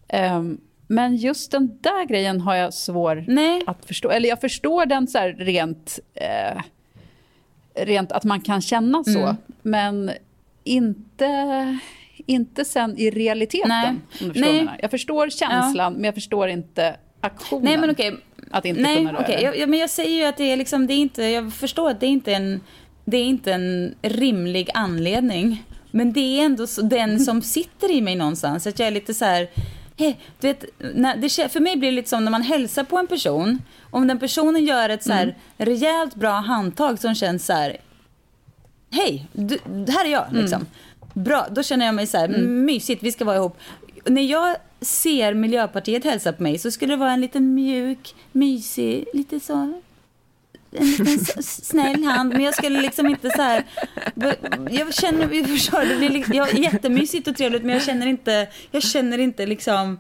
Ja. Um, Men just den där grejen har jag svår Nej. att förstå. Eller jag förstår den så här rent, eh, rent att man kan känna så. Mm. Men inte, inte sen i realiteten. Nej. Om du förstår Nej. Jag förstår känslan, ja. Men jag förstår inte aktionen. Nej, men okej. Att inte Nej, kunna röra. Okej. Jag, men jag säger ju att det är liksom, det är inte, jag förstår att det är inte en, det är inte en rimlig anledning. Men det är ändå så, den som sitter i mig någonstans. Att jag är lite så här... Hey, du vet, när det, för mig blir det lite som när man hälsar på en person. Om den personen gör ett så här mm. rejält bra handtag som känns så här, hej, här är jag liksom. Mm. Bra, då känner jag mig så här mm. mysigt, vi ska vara ihop. När jag ser Miljöpartiet hälsa på mig, så skulle det vara en liten mjuk, mysig, lite så en liten snäll hand, men jag skulle liksom inte så här, jag känner, vi förstår, det blir liksom, jag är jättemysigt och trevligt, men jag känner inte, jag känner inte liksom,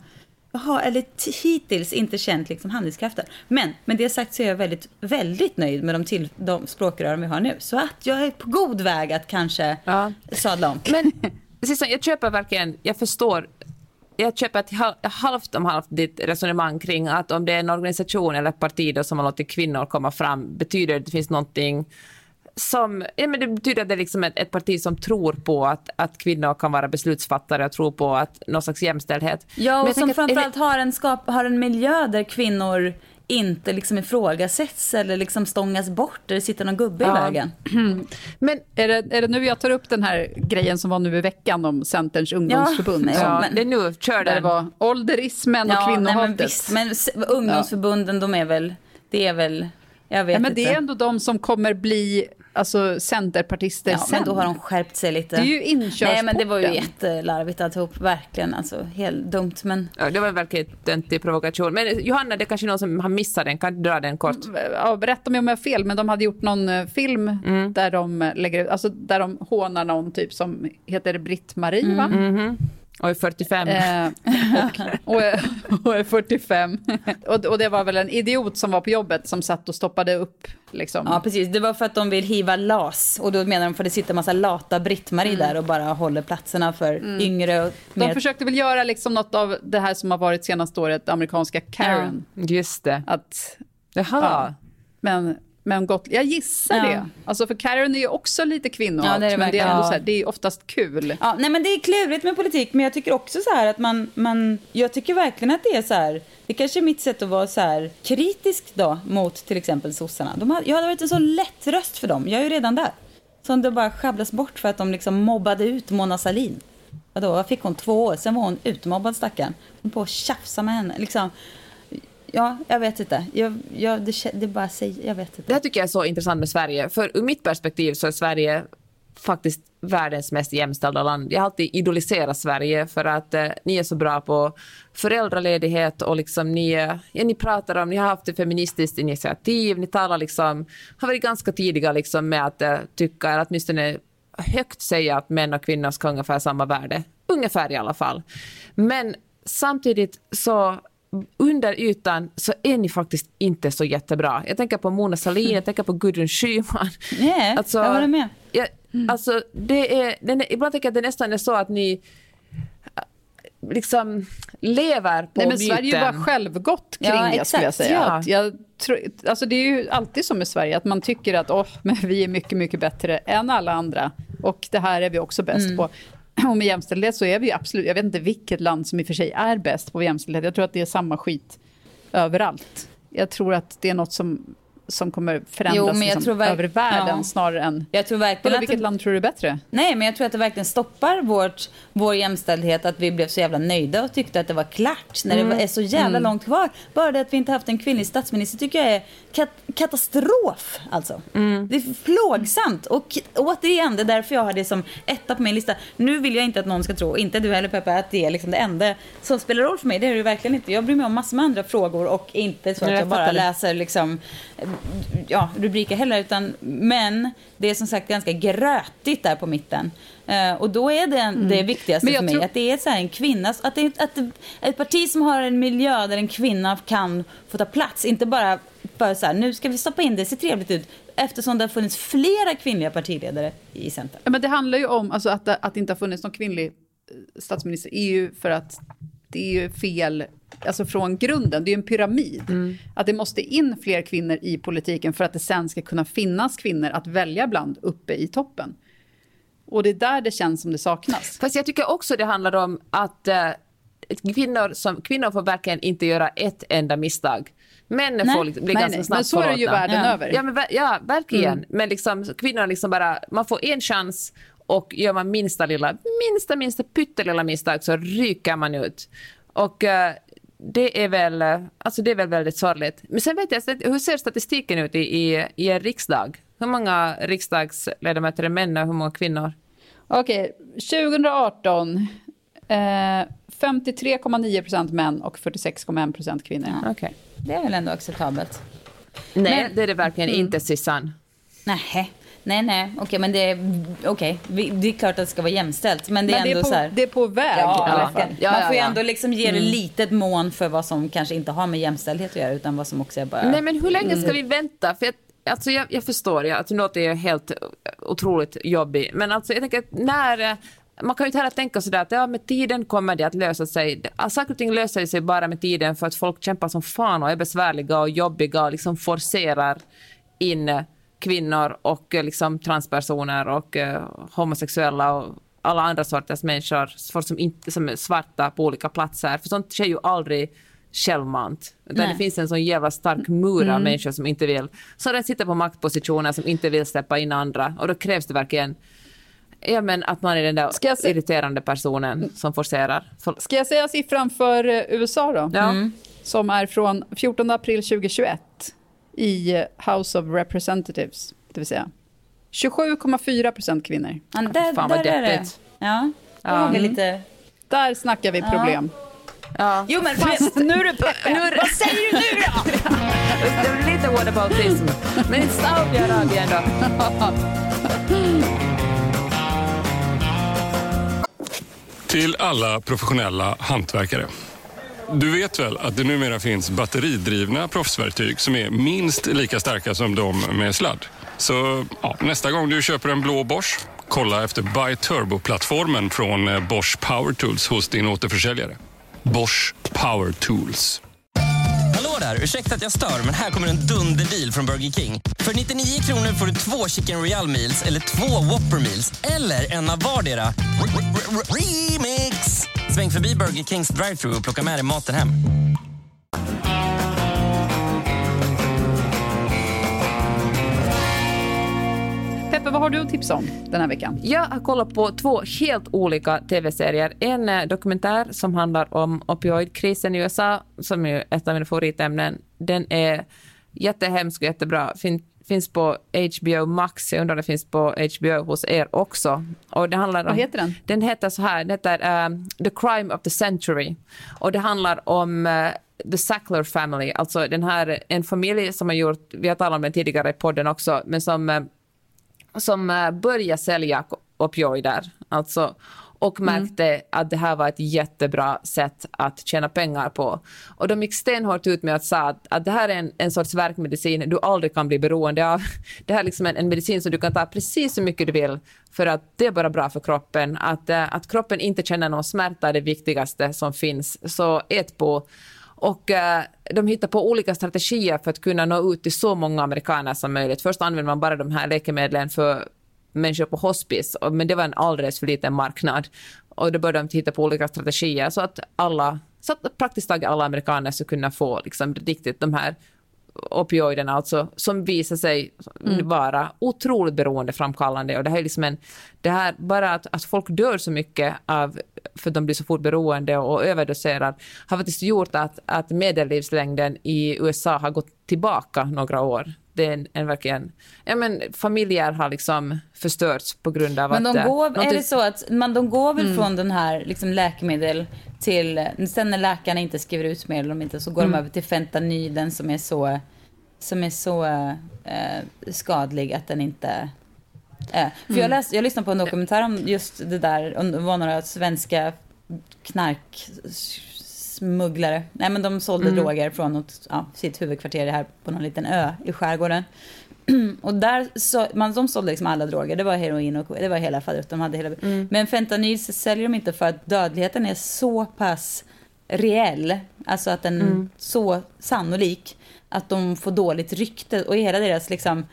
jaha, eller hittills inte känt liksom handlingskrafter. Men med det sagt så är jag väldigt, väldigt nöjd med de, till, de språkrören vi har nu, så att jag är på god väg att kanske ja. sadla om. Men Sisson, jag köper verkligen, jag förstår, jag köper ett halvt om halvt ditt resonemang kring att om det är en organisation eller ett parti då som har låtit kvinnor komma fram, betyder det att det finns någonting som, ja, men det betyder att det är liksom ett, ett parti som tror på att, att kvinnor kan vara beslutsfattare och tror på att någon slags jämställdhet. Ja, och som framförallt har en, skap, har en miljö där kvinnor inte liksom ifrågasätts eller liksom stångas bort, där det sitter någon gubbe ja. i vägen. Mm. Men är det, är det nu jag tar upp den här grejen som var nu i veckan om Centerns ungdomsförbund? Ja, som, ja men, det är nu kör det var ålderismen ja, och kvinnohatet. Men, men ungdomsförbunden, ja. de är väl, det är väl, jag vet ja, men inte. Men det är ändå de som kommer bli alltså centerpartister ja, sen. Men då har de skärpt sig lite. Det är ju inkörsporten. Nej, men det var ju jättelarvigt alltihop, verkligen. Alltså, helt dumt, men... Ja, det var verkligen en provokation. Men Johanna, det är kanske någon som har missat den. Kan du dra den kort? Ja, berätta mig om jag har fel, men de hade gjort någon film mm. där de lägger, alltså där de hånar någon typ som heter Britt-Marie, mm. va? Mm-hmm. Och är fyrtiofem. Eh, och, och, är, och är fyrtiofem. Och, och det var väl en idiot som var på jobbet som satt och stoppade upp. Liksom. Ja, precis. Det var för att de vill hiva las. Och då menar de för att det sitter en massa lata Britt-Marie mm. där och bara håller platserna för mm. yngre. Och mer... De försökte väl göra liksom något av det här som har varit senaste året, amerikanska Karen. Ja. Just det. Att, jaha. Ja, men... Men gott, jag gissar ja. det. Alltså för Karen är ju också lite kvinnor. Ja, det är, men det är ändå så här, det är oftast kul. Ja, nej men det är klurigt med politik, men jag tycker också så här att man man jag tycker verkligen att det är så här, det kanske är mitt sätt att vara så här kritisk då mot till exempel sossarna. De har, jag hade varit en så lätt röst för dem. Jag är ju redan där. Som det bara schabblas bort för att de liksom mobbade ut Mona Sahlin. Vadå, vad fick hon två år, sen var hon utmobbad stackaren. Hon på att tjafsa med henne liksom. Ja, jag vet inte. Jag, jag, det, det bara säger, jag vet inte. Det här tycker jag är så intressant med Sverige. För ur mitt perspektiv så är Sverige faktiskt världens mest jämställda land. Jag har alltid idoliserat Sverige för att eh, ni är så bra på föräldraledighet och liksom ni, ja, ni pratar om, ni har haft ett feministiskt initiativ, ni talar liksom, har varit ganska tidiga liksom med att eh, tycka, att åtminstone högt säga att män och kvinnor ska ha ungefär samma värde. Ungefär i alla fall. Men samtidigt så under ytan så är ni faktiskt inte så jättebra. Jag tänker på Mona Sahlin, jag tänker på Gudrun Schyman. Nej, alltså, jag var med. Jag, alltså, det är, den är, ibland tänker jag att det nästan är så att ni liksom lever på myten. Nej, men Sverige var självgott kring ja, det, skulle jag säga. Ja. Att jag tror, alltså det är ju alltid som i Sverige att man tycker att oh, men vi är mycket, mycket bättre än alla andra. Och det här är vi också bäst mm. på. Och med jämställdhet så är vi absolut, jag vet inte vilket land som i och för sig är bäst på jämställdhet. Jag tror att det är samma skit överallt. Jag tror att det är något som, som kommer förändras jo, liksom, tror verk- över världen ja. snarare än... Jag tror verkligen vilket det... land tror du är bättre? Nej, men jag tror att det verkligen stoppar vårt, vår jämställdhet att vi blev så jävla nöjda och tyckte att det var klart när mm. det är så jävla mm. långt kvar. Bara det att vi inte haft en kvinnlig statsminister tycker jag är kat- katastrof. Alltså. Mm. Det är plågsamt. Och återigen, det är därför jag har det som etta på min lista. Nu vill jag inte att någon ska tro, inte du heller Peppe, att det är liksom det enda som spelar roll för mig. Det är det verkligen inte. Jag bryr mig om massor med andra frågor och inte så att jag, jag bara läser liksom... ja, rubriker heller, utan men det är som sagt ganska grötigt där på mitten. Uh, och då är det mm. det viktigaste för mig tror... att det är så här en kvinna, att det, att det ett parti som har en miljö där en kvinna kan få ta plats, inte bara bara så här, nu ska vi stoppa in det, ser trevligt ut, eftersom det har funnits flera kvinnliga partiledare i Centern. Ja, men det handlar ju om alltså att att det inte har funnits någon kvinnlig statsminister är ju för att det är ju fel alltså från grunden, det är ju en pyramid mm. att det måste in fler kvinnor i politiken för att det sen ska kunna finnas kvinnor att välja bland uppe i toppen, och det är där det känns som det saknas. Fast jag tycker också det handlar om att eh, kvinnor, som, kvinnor får verkligen inte göra ett enda misstag. Männen nej, får bli nej, ganska nej. snabbt. Men så är det ju världen ja. över. Ja, men, ja verkligen mm. men liksom, kvinnor liksom bara, man får en chans. Och gör man minsta lilla, minsta, minsta, pyttelilla misstag så ryker man ut. Och uh, det är väl, alltså det är väl väldigt sorgligt. Men sen vet jag, hur ser statistiken ut i, i, i en riksdag? Hur många riksdagsledamöter är män och hur många kvinnor? Okej, tjugo arton eh, femtiotre komma nio procent män och fyrtiosex komma en procent kvinnor. Ja, okay. Det är väl ändå acceptabelt. Nej, men, det är det verkligen mm. inte, Sissan. Nej. Nej, nej. Okej, men det är, okej. det är klart att det ska vara jämställt. Men det är, men det är ändå på, så här... det är på väg. Ja, ja, ja, man får ju ändå liksom ge det mm. litet mån för vad som kanske inte har med jämställdhet att göra, utan vad som också är bara... Nej, men hur länge ska vi vänta? För jag, alltså jag, jag förstår ju att något är helt otroligt jobbigt. Men alltså jag tänker att när... Man kan ju inte heller tänka sådär att ja, med tiden kommer det att lösa sig. Saker och ting löser sig bara med tiden för att folk kämpar som fan och är besvärliga och jobbiga och liksom forcerar in... kvinnor och liksom transpersoner och eh, homosexuella och alla andra sorters människor, folk som, inte, som är svarta på olika platser. För sånt sker ju aldrig självmant. Utan det finns en sån jävla stark mur av mm. människor som inte vill. Så den sitter på maktpositioner som inte vill släppa in andra. Och då krävs det verkligen ja, men att man är den där se- irriterande personen som forcerar. För- Ska jag säga siffran för U S A då? Ja. Mm. Som är från fjortonde april tjugohundratjugoett. I House of Representatives, det vill säga tjugosju komma fyra procent kvinnor. Ja, där, fan vad där är det. Ja, ja. Mm. Lite... Där snackar vi problem. Ja. Ja. Jo men fast nu är det Peppe. Nu är det... Vad säger du nu då? Det är lite whataboutism. Men inte stavgör av det ändå. Till alla professionella hantverkare. Du vet väl att det numera finns batteridrivna proffsverktyg som är minst lika starka som de med sladd. Så ja, nästa gång du köper en blå Bosch, kolla efter Bi-Turbo-plattformen från Bosch Power Tools hos din återförsäljare. Bosch Power Tools. Där. Ursäkta att jag stör, men här kommer en dunderdeal från Burger King. För nittionio kronor får du två Chicken Royale Meals eller två Whopper Meals eller en av vardera. Remix! Sväng förbi Burger Kings drive-thru och plocka med dig maten hem. Peppe, vad har du att tipsa om den här veckan? Jag har kollat på två helt olika tv-serier. En dokumentär som handlar om opioidkrisen i U S A, som är ett av mina favoritämnen. Den är jättehemsk och jättebra. Fin- finns på H B O Max. Jag undrar om det finns på H B O hos er också. Och det handlar om, vad heter den? Den heter så här. Den heter uh, The Crime of the Century. Och det handlar om... Uh, The Sackler Family. Alltså den här, en familj som har gjort... Vi har talat om den tidigare i podden också. Men som... Uh, som började sälja opioider alltså, och märkte mm. att det här var ett jättebra sätt att tjäna pengar på. Och de gick stenhårt ut med att säga att, att det här är en, en sorts verkmedicin du aldrig kan bli beroende av. Det här är liksom en, en medicin som du kan ta precis så mycket du vill för att det är bara bra för kroppen. Att, att kroppen inte känner någon smärta är det viktigaste som finns. Så ät på. Och eh, de hittar på olika strategier för att kunna nå ut till så många amerikaner som möjligt. Först använder man bara de här läkemedlen för människor på hospice. Men det var en alldeles för liten marknad. Och då började de hitta på olika strategier så att, alla, så att praktiskt taget alla amerikaner skulle kunna få liksom, riktigt de här opioiderna. Alltså, som visar sig mm. vara otroligt beroendeframkallande. Och det här är liksom en, det här, bara att, att folk dör så mycket av... för de blir så fort beroende och överdoserar har faktiskt gjort att, att medellivslängden i U S A har gått tillbaka några år. Det är en, en verkligen... Ja, men familjer har liksom förstörts på grund av men att... Men de, någonting... de går väl mm. från den här liksom läkemedel till... Sen när läkarna inte skriver ut medel de inte, så går mm. de över till fentanylen som är så, som är så eh, skadlig att den inte... Äh, för mm. jag, läste, jag lyssnade på en dokumentär om just det där, om det var några svenska knarksmugglare. Nej, men de sålde mm. droger från något, ja, sitt huvudkvarter här på någon liten ö i skärgården. Och där så, man, de sålde liksom alla droger. Det var heroin och det var hela fadet. De hade hela, mm. Men fentanyl säljer de inte för att dödligheten är så pass reell. Alltså att den mm. så sannolik att de får dåligt rykte. Och hela deras liksom...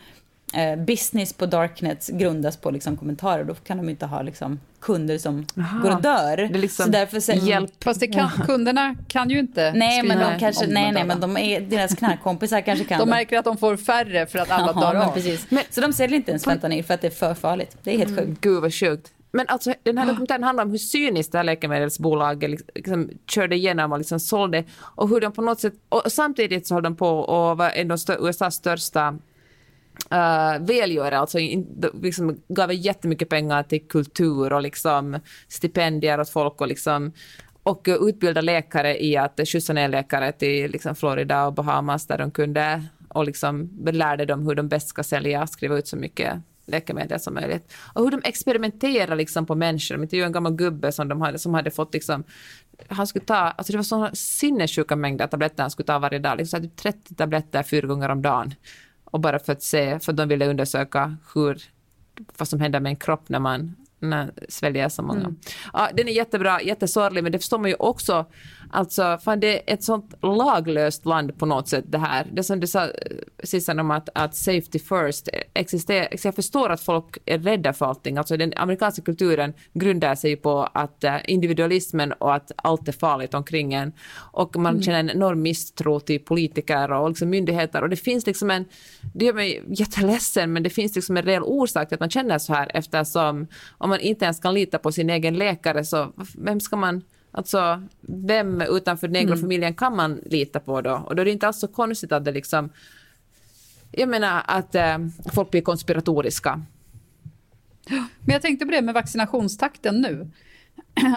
business på Darknet grundas på liksom kommentarer, då kan de inte ha liksom kunder som aha, går och dör. Det liksom så därför sen, hjälp. Fast det kan, kunderna kan ju inte. Nej, men de kanske nej nej men de är deras knarkkompisar kanske kan. De märker att de får färre för att alla dör. Ja, precis. Men, så de säljer inte ens fentanyl för att det är för farligt. Det är helt sjukt. Gud vad sjukt. Men alltså den här dokumentären handlar om hur cyniskt det här läkemedelsbolaget liksom körde igenom och liksom sålde och hur de på något sätt och samtidigt så höll de på och var en av U S A:s största Uh, välgörare, alltså in, liksom, gav jättemycket pengar till kultur och liksom, stipendier åt folk och, liksom, och utbilda läkare i att skjutsa ner läkare till liksom, Florida och Bahamas där de kunde och liksom, lärde dem hur de bäst ska sälja, skriva ut så mycket läkemedel som möjligt och hur de experimenterar liksom, på människor. De intervjuade en gammal gubbe som, de hade, som hade fått liksom, han skulle ta, alltså det var sådana sinnessjuka mängder tabletter han skulle ta varje dag, liksom, typ trettio tabletter fyra gånger om dagen. Och bara för att se, för de ville undersöka hur, vad som händer med en kropp när man när sväljer så många. Mm. Ja, den är jättebra, jättesorglig, men det förstår man ju också. Alltså, fan, det är ett sånt laglöst land på något sätt det här. Det som du sa sist om att, att safety first existerar. Jag förstår att folk är rädda för allting. Alltså, den amerikanska kulturen grundar sig på att individualismen och att allt är farligt omkring en. Och man mm. känner en enorm misstro till politiker och liksom myndigheter. Och det finns liksom en, det gör mig jätteledsen, men det finns liksom en reell orsak att man känner så här eftersom om man inte ens kan lita på sin egen läkare så vem ska man... Alltså, vem utanför den egna familjen kan man lita på då? Och då är det inte alls så konstigt att det liksom... Jag menar att eh, folk blir konspiratoriska. Men jag tänkte på det med vaccinationstakten nu.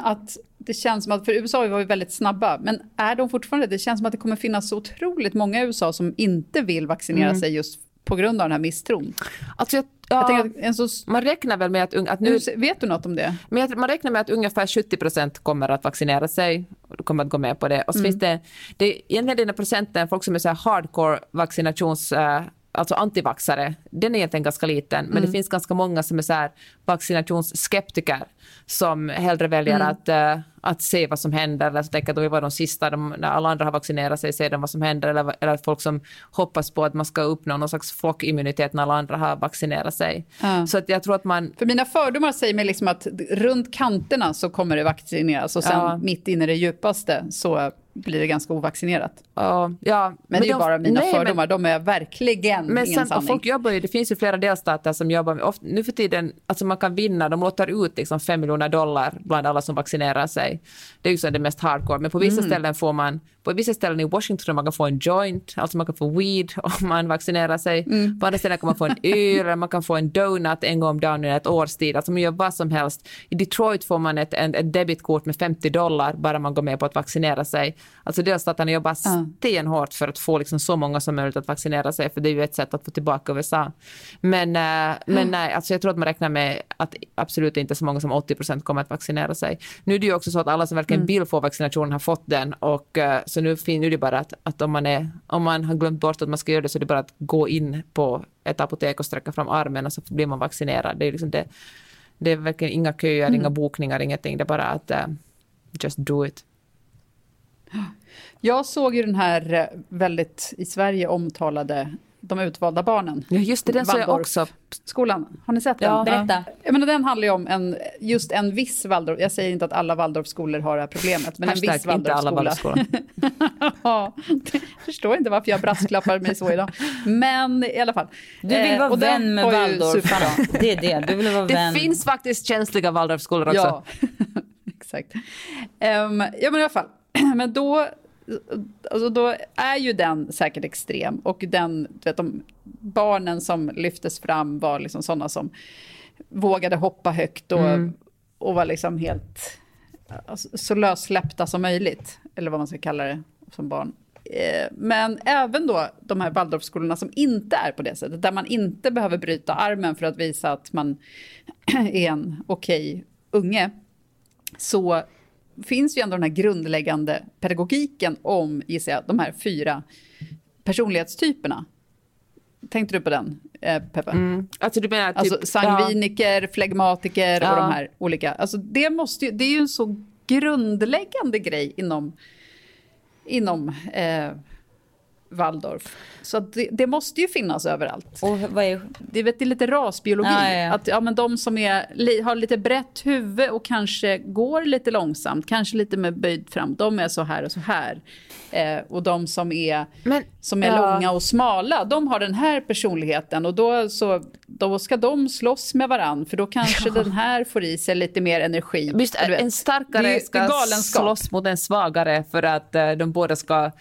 Att det känns som att... För U S A var ju väldigt snabba. Men är de fortfarande... Det känns som att det kommer finnas så otroligt många i U S A som inte vill vaccinera mm. sig just på grund av den här misstron. Alltså jag Ja, att en så... Man räknar väl med att, att nu... Vet du något om det? Man räknar med att ungefär sjuttio procent kommer att vaccinera sig och kommer att gå med på det. Och så mm. finns det, det är egentligen den procenten folk som är så här hardcore vaccinations... Alltså antivaxare, den är egentligen ganska liten. Men mm. det finns ganska många som är så här vaccinationsskeptiker som hellre väljer mm. att, uh, att se vad som händer. Eller så tänker att vi var de sista, de, när alla andra har vaccinerat sig ser de vad som händer. Eller, eller folk som hoppas på att man ska uppnå någon slags flockimmunitet när alla andra har vaccinerat sig. Mm. Så att jag tror att man... För mina fördomar säger mig liksom att runt kanterna så kommer det vaccineras. Och sen ja. mitt inne i det djupaste så... blir det ganska ovaccinerat. Ja, ja. Men, men det är de, ju bara mina nej, fördomar. Men, de är verkligen men ingen sen, sanning. Folk jobbar ju, det finns ju flera delstater som jobbar med, ofta, nu för tiden, alltså man kan vinna, de låter ut liksom fem miljoner dollar bland alla som vaccinerar sig. Det är ju så det mest hardcore. Men på vissa mm. ställen får man, på vissa ställen i Washington man kan få en joint, alltså man kan få weed om man vaccinerar sig. Mm. På andra ställen kan man få en öl, man kan få en donut en gång om dagen i ett års tid. Alltså man gör vad som helst. I Detroit får man ett, en, ett debitkort med femtio dollar bara man går med på att vaccinera sig. Alltså delstaterna jobbar stenhårt för att få liksom så många som möjligt att vaccinera sig, för det är ju ett sätt att få tillbaka U S A. Men, men mm. nej, alltså jag tror att man räknar med att absolut inte så många som åttio procent kommer att vaccinera sig. Nu är det ju också så att alla som verkligen mm. vill få vaccinationen har fått den, och så nu finner det bara att, att om, man är, om man har glömt bort att man ska göra det, så är det bara att gå in på ett apotek och sträcka fram armen och så blir man vaccinerad. Det är, liksom det, det är verkligen inga köer, mm. inga bokningar, ingenting. Det är bara att uh, just do it. Jag såg ju den här väldigt i Sverige omtalade De utvalda barnen. Ja, just det, den såg jag också. Skolan, har ni sett den? Ja, berätta. Jag menar, den handlar ju om en, just en viss Waldorf. Jag säger inte att alla Waldorfskolor har det här problemet, men hashtag en viss Waldorfskola. Inte alla Waldorfskolor. Ja, jag förstår inte varför jag brassklappar mig så idag. Men i alla fall. Du vill vara eh, vän med Waldorf. Det är det, du vill vara det vän. Det finns faktiskt känsliga Waldorfskolor också. Ja, exakt. Um, ja, men i alla fall. Men då, alltså då är ju den säkert extrem, och den, du vet, de barnen som lyftes fram var liksom sådana som vågade hoppa högt och, mm. och var liksom helt alltså, så lössläppta som möjligt, eller vad man ska kalla det som barn. Men även då de här Waldorfskolorna som inte är på det sättet, där man inte behöver bryta armen för att visa att man är en okej unge, så finns ju ändå den här grundläggande pedagogiken om, gissar jag, de här fyra personlighetstyperna. Tänkte du på den, eh, Peppe? Mm. Alltså, du menar typ, alltså sangviniker, ja. flegmatiker och ja. de här olika. Alltså, det, måste ju, det är ju en så grundläggande grej inom, inom eh, Waldorf. Så det, det måste ju finnas överallt. Och vad är... det, vet, det är lite rasbiologi. Ah, ja, ja. Att, ja, men de som är, li, har lite brett huvud och kanske går lite långsamt, kanske lite med böjd fram, de är så här och så här. Eh, och de som är, men, som är ja. långa och smala, de har den här personligheten. Och då, så, då ska de slåss med varann, för då kanske ja. den här får i sig lite mer energi. Just, en vet, starkare det, ska galenskap. Slåss mot en svagare för att eh, de båda ska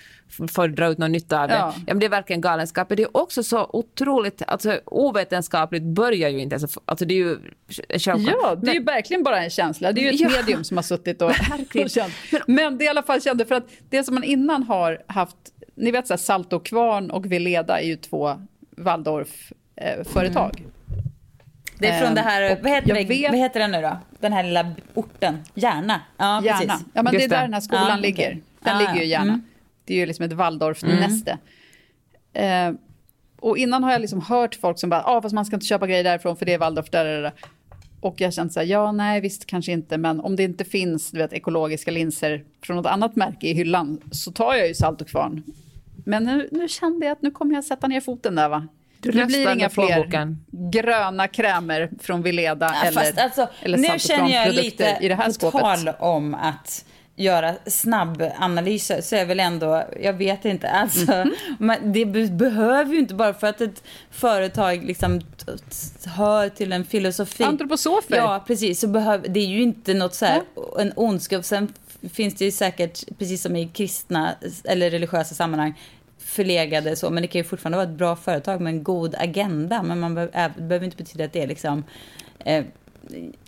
för att dra ut någon nytta av det. Ja. Ja, men det är verkligen galenskap. Det är också så otroligt, alltså ovetenskapligt börjar ju inte ens. Alltså det är ju ja, det är ju verkligen bara en känsla. Det är ju ett ja. medium som har suttit och, och känt. Men det i alla fall kände, för att det som man innan har haft, ni vet så här, Saltkvarnen och Vileda är ju två Waldorf-företag. Mm. Det är från um, det här, vad heter, det, vet, vad heter den nu då? Den här lilla orten, Järna. Ja, Järna. Precis. Ja, men det är där den här skolan ja, ligger. Den ja, ligger ju i Järna. Mm. Det är ju liksom ett Waldorf-näste. Mm. Eh, och innan har jag liksom hört folk som bara, ja ah, fast man ska inte köpa grejer därifrån för det är Waldorf. Där, där, där. Och jag kände så här, ja nej visst kanske inte. Men om det inte finns, du vet, ekologiska linser från något annat märke i hyllan, så tar jag ju Saltkvarnen. Men nu, nu kände jag att nu kommer jag sätta ner foten där, va? Du det blir inga fler gröna krämer från Vileda ja, eller, alltså, eller Saltkvarnprodukter i det här skåpet. Nu känner jag lite tal om att göra snabb analyser, så är väl ändå, jag vet inte alltså, mm. man, det be- behöver ju inte, bara för att ett företag liksom t- t- hör till en filosofi, antroposofer, ja precis, så behöver, det är ju inte något så här mm. en ondska. Sen finns det ju säkert, precis som i kristna eller religiösa sammanhang, förlegade så, men det kan ju fortfarande vara ett bra företag med en god agenda, men man be- äh, behöver inte betyda att det är liksom eh,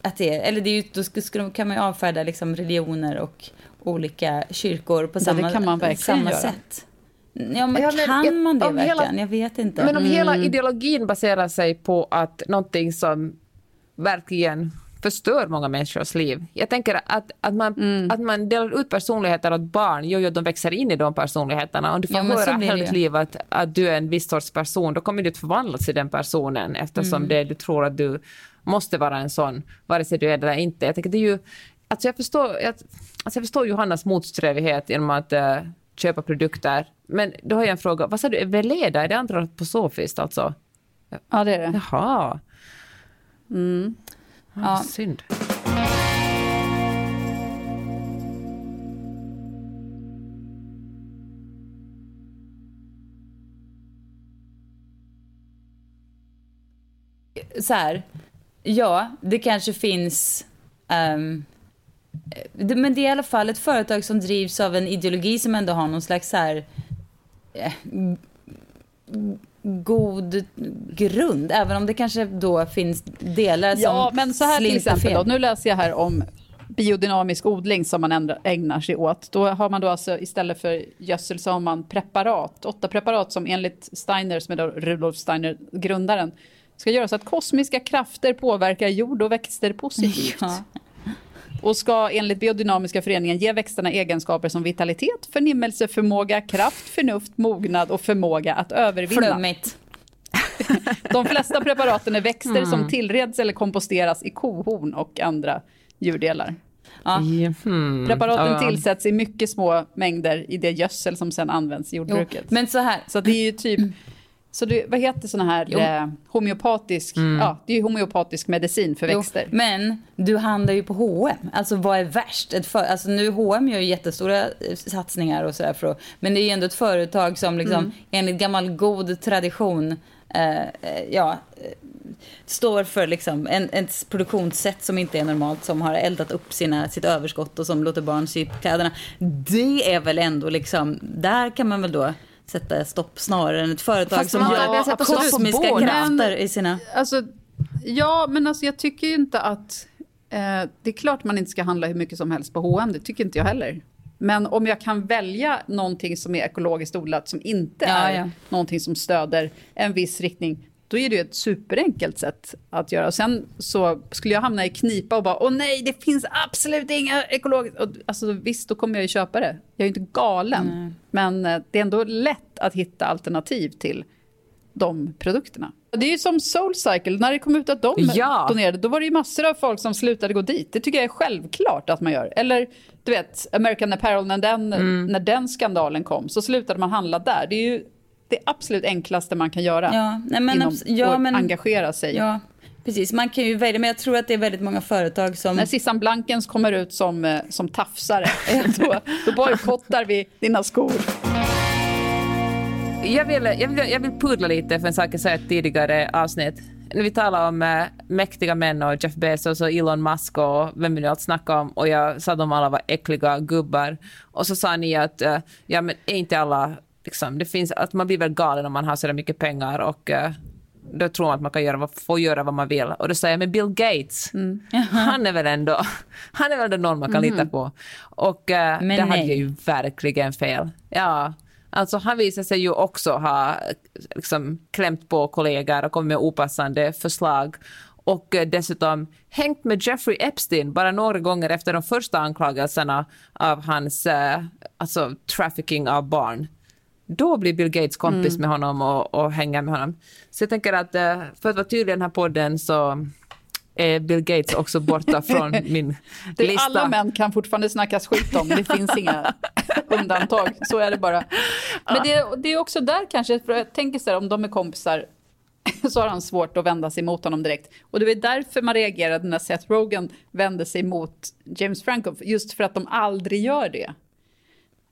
att det, eller det är ju, då ska, kan man ju avfärda liksom religioner och olika kyrkor på samma, ja, det kan man verkligen samma göra. Sätt. Ja, men ja, men kan jag, man det verkligen? Hela, jag vet inte. Men om mm. hela ideologin baserar sig på att någonting som verkligen förstör många människors liv. Jag tänker att, att, man, mm. att man delar ut personligheter åt barn gör ju att de växer in i de personligheterna. Om du får ja, höra hela ditt liv att, att du är en viss sorts person, då kommer du att förvandlas i den personen eftersom mm. det du tror att du måste vara en sån, vare sig du är det eller inte. Jag tänker det är ju, alltså jag förstår, jag, alltså jag förstår Johannas motsträvighet genom att uh, köpa produkter. Men då har jag en fråga. Vad sa du? Vileda? Är det andra på sofist alltså? Ja, det är det. Jaha. Mm. Oh, ja. Synd. Så här. Ja, det kanske finns... Um, men det är i alla fall ett företag som drivs av en ideologi som ändå har någon slags så här... god grund, även om det kanske då finns delar som ja, men så här till exempel då, nu läser jag här om biodynamisk odling som man ändra, ägnar sig åt. Då har man då alltså istället för gödsel så har man preparat, åtta preparat som enligt Steiner, som är då Rudolf Steiner, grundaren, ska göra så att kosmiska krafter påverkar jord och växter positivt. Ja. Och ska enligt biodynamiska föreningen ge växterna egenskaper som vitalitet, förnimmelse, förmåga, kraft, förnuft, mognad och förmåga att övervinna. Flummigt. De flesta preparaten är växter mm. som tillreds eller komposteras i kohorn och andra djurdelar. Ja. Mm. Preparaten ja. tillsätts i mycket små mängder i det gödsel som sedan används i jordbruket. Jo, men så här. Så det är ju typ... Så det, vad heter såna här eh, homeopatisk, mm. ja, det är ju homeopatisk medicin för växter. Jo, men du handlar ju på H och M. Alltså vad är värst? Ett för, alltså nu H och M gör ju jättestora satsningar och sådär för, men det är ju ändå ett företag som liksom mm. enligt gammal god tradition eh, ja står för liksom en, ett produktionssätt som inte är normalt, som har eldat upp sina, sitt överskott och som låter barn sy kläderna. Det är väl ändå liksom, där kan man väl då sätta stopp snarare än ett företag fast som har ja, kosmiska på krafter men, i sina... Alltså, ja, men alltså, jag tycker ju inte att... Eh, det är klart man inte ska handla hur mycket som helst på H och M. Det tycker inte jag heller. Men om jag kan välja någonting som är ekologiskt odlat som inte ja, är ja. någonting som stöder en viss riktning, då är det ju ett superenkelt sätt att göra. Och sen så skulle jag hamna i knipa och bara, åh nej, det finns absolut inga ekologiskt... Och, alltså visst, då kommer jag ju köpa det. Jag är ju inte galen. Mm. Men det är ändå lätt att hitta alternativ till de produkterna. Det är ju som SoulCycle. När det kom ut att de ja. donerade, då var det ju massor av folk som slutade gå dit. Det tycker jag är självklart att man gör. Eller, du vet, American Apparel, när den, mm. när den skandalen kom så slutade man handla där. Det är ju... det absolut enklaste man kan göra ja, nej men inom, abs- ja, och men, engagera sig. Ja, precis. Man kan ju välja, men jag tror att det är väldigt många företag som... När Sissan Blankens kommer ut som, som tafsare, då, då bojkottar vi dina skor. Jag vill, jag, vill, jag vill pudla lite för en sak jag sa i ett tidigare avsnitt. När vi talar om äh, mäktiga män och Jeff Bezos och Elon Musk och vem vi nu allt snackar om, och jag sa att de alla var äckliga gubbar. Och så sa ni att äh, ja, men är inte alla... Liksom. Det finns att man blir väl galen om man har så mycket pengar och eh, då tror man att man kan göra, få göra vad man vill. Och då säger jag, men Bill Gates, mm. han är väl ändå han är väl ändå någon man kan mm. lita på. Och eh, det hade ju verkligen fel. Ja, alltså han visar sig ju också ha liksom, klämt på kollegor och kommit med opassande förslag. Och dessutom hängt med Jeffrey Epstein bara några gånger efter de första anklagelserna av hans eh, alltså, trafficking av barn. Då blir Bill Gates kompis mm. med honom och, och hänga med honom. Så jag tänker att för att vara tydlig i den här podden så är Bill Gates också borta från min det lista. Alla män kan fortfarande snackas skit om. Det finns inga undantag. Så är det bara. Men det, det är också där kanske, för jag tänker så här, om de är kompisar så har han svårt att vända sig mot honom direkt. Och det är därför man reagerade när Seth Rogen vände sig mot James Franco. Just för att de aldrig gör det.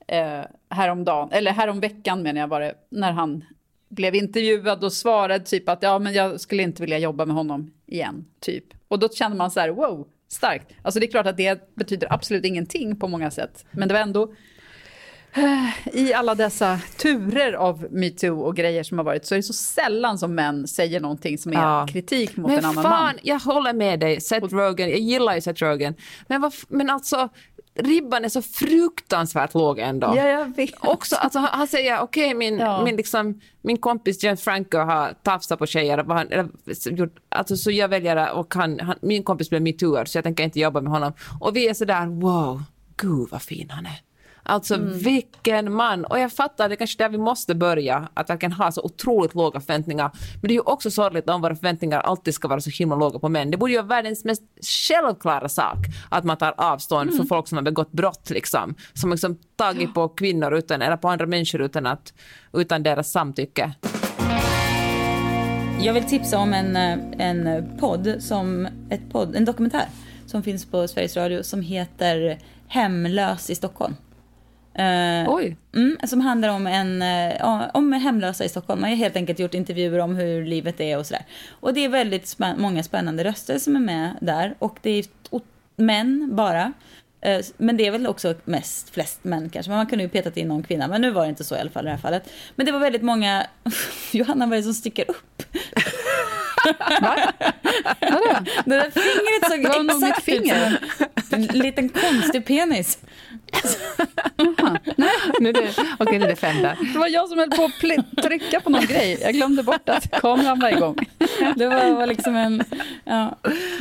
Eh, häromdagen, eller häromveckan menar jag var det, när han blev intervjuad och svarade typ att ja men jag skulle inte vilja jobba med honom igen typ, och då kände man så här: wow, starkt, alltså det är klart att det betyder absolut ingenting på många sätt, men det var ändå eh, i alla dessa turer av MeToo och grejer som har varit, så är det så sällan som män säger någonting som är ja. kritik mot men en annan fan, man. Jag håller med dig, Seth Rogen, jag gillar ju Seth Rogen, men, varf- men alltså ribban är så fruktansvärt låg ändå. Ja, jag vet. Också, alltså, han säger, okej, okay, min, ja. min, liksom, min kompis James Franco har tafsat på tjejer. Han, eller, alltså, så jag väljer, och han, han, min kompis blev metooad, så jag tänker inte jobba med honom. Och vi är så där, wow, gud vad fin han är. Alltså, mm. vilken man. Och jag fattar, det är kanske där vi måste börja. Att verkligen ha så otroligt låga förväntningar. Men det är ju också sorgligt om våra förväntningar alltid ska vara så himla låga på män. Det borde ju vara världens mest självklara sak att man tar avstånd mm. för folk som har begått brott. Liksom, som liksom tagit på kvinnor utan, eller på andra människor utan, att, utan deras samtycke. Jag vill tipsa om en, en podd, som, ett podd, en dokumentär som finns på Sveriges Radio som heter Hemlös i Stockholm. Uh, Oj. Mm, som handlar om en uh, om hemlösa i Stockholm. Man har helt enkelt gjort intervjuer om hur livet är och sådär. Och det är väldigt spä- många spännande röster som är med där. Och det är t- män bara. Uh, men det är väl också mest flest män kanske. Man kunde ju petat in någon kvinna. Men nu var det inte så i alla fall i det här fallet. Men det var väldigt många... Johanna var det som sticker upp. Va? Vadå? Det där fingret såg det var exakt finger. En liten konstig penis. Nej, nu är det, okej, nu är det fem där. Det var jag som höll på att pl- trycka på någon grej. Jag glömde bort att kameran var igång. Det var, var liksom en... Ja.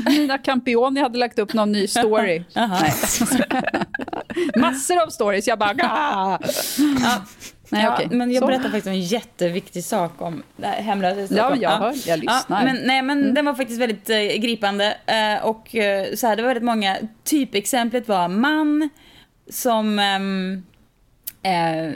Mina kampioni hade lagt upp någon ny story. Nej. Massor av stories. Jag bara... Ja. Nej, ja, men jag berättade faktiskt en jätteviktig sak om hemlösa i Stockholm. Ja, jag hör, jag lyssnar. Ja, men, nej, men mm. den var faktiskt väldigt eh, gripande. Eh, och eh, så här, det var väldigt många. Typexemplet var man som eh, eh,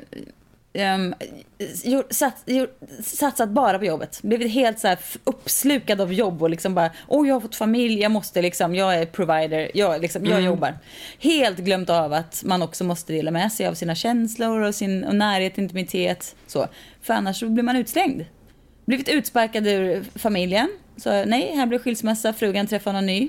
gjort, sats, gjort, satsat bara på jobbet. Blivit helt så här, uppslukad av jobb och liksom bara, åh jag har fått familj, jag måste liksom, jag är provider, jag, liksom, jag mm. jobbar. Helt glömt av att man också måste dela med sig av sina känslor och sin och närhet, intimitet. Så. För annars så blir man utslängd. Blivit utsparkad ur familjen. Så nej, här blev skilsmässa, frugan träffade någon ny.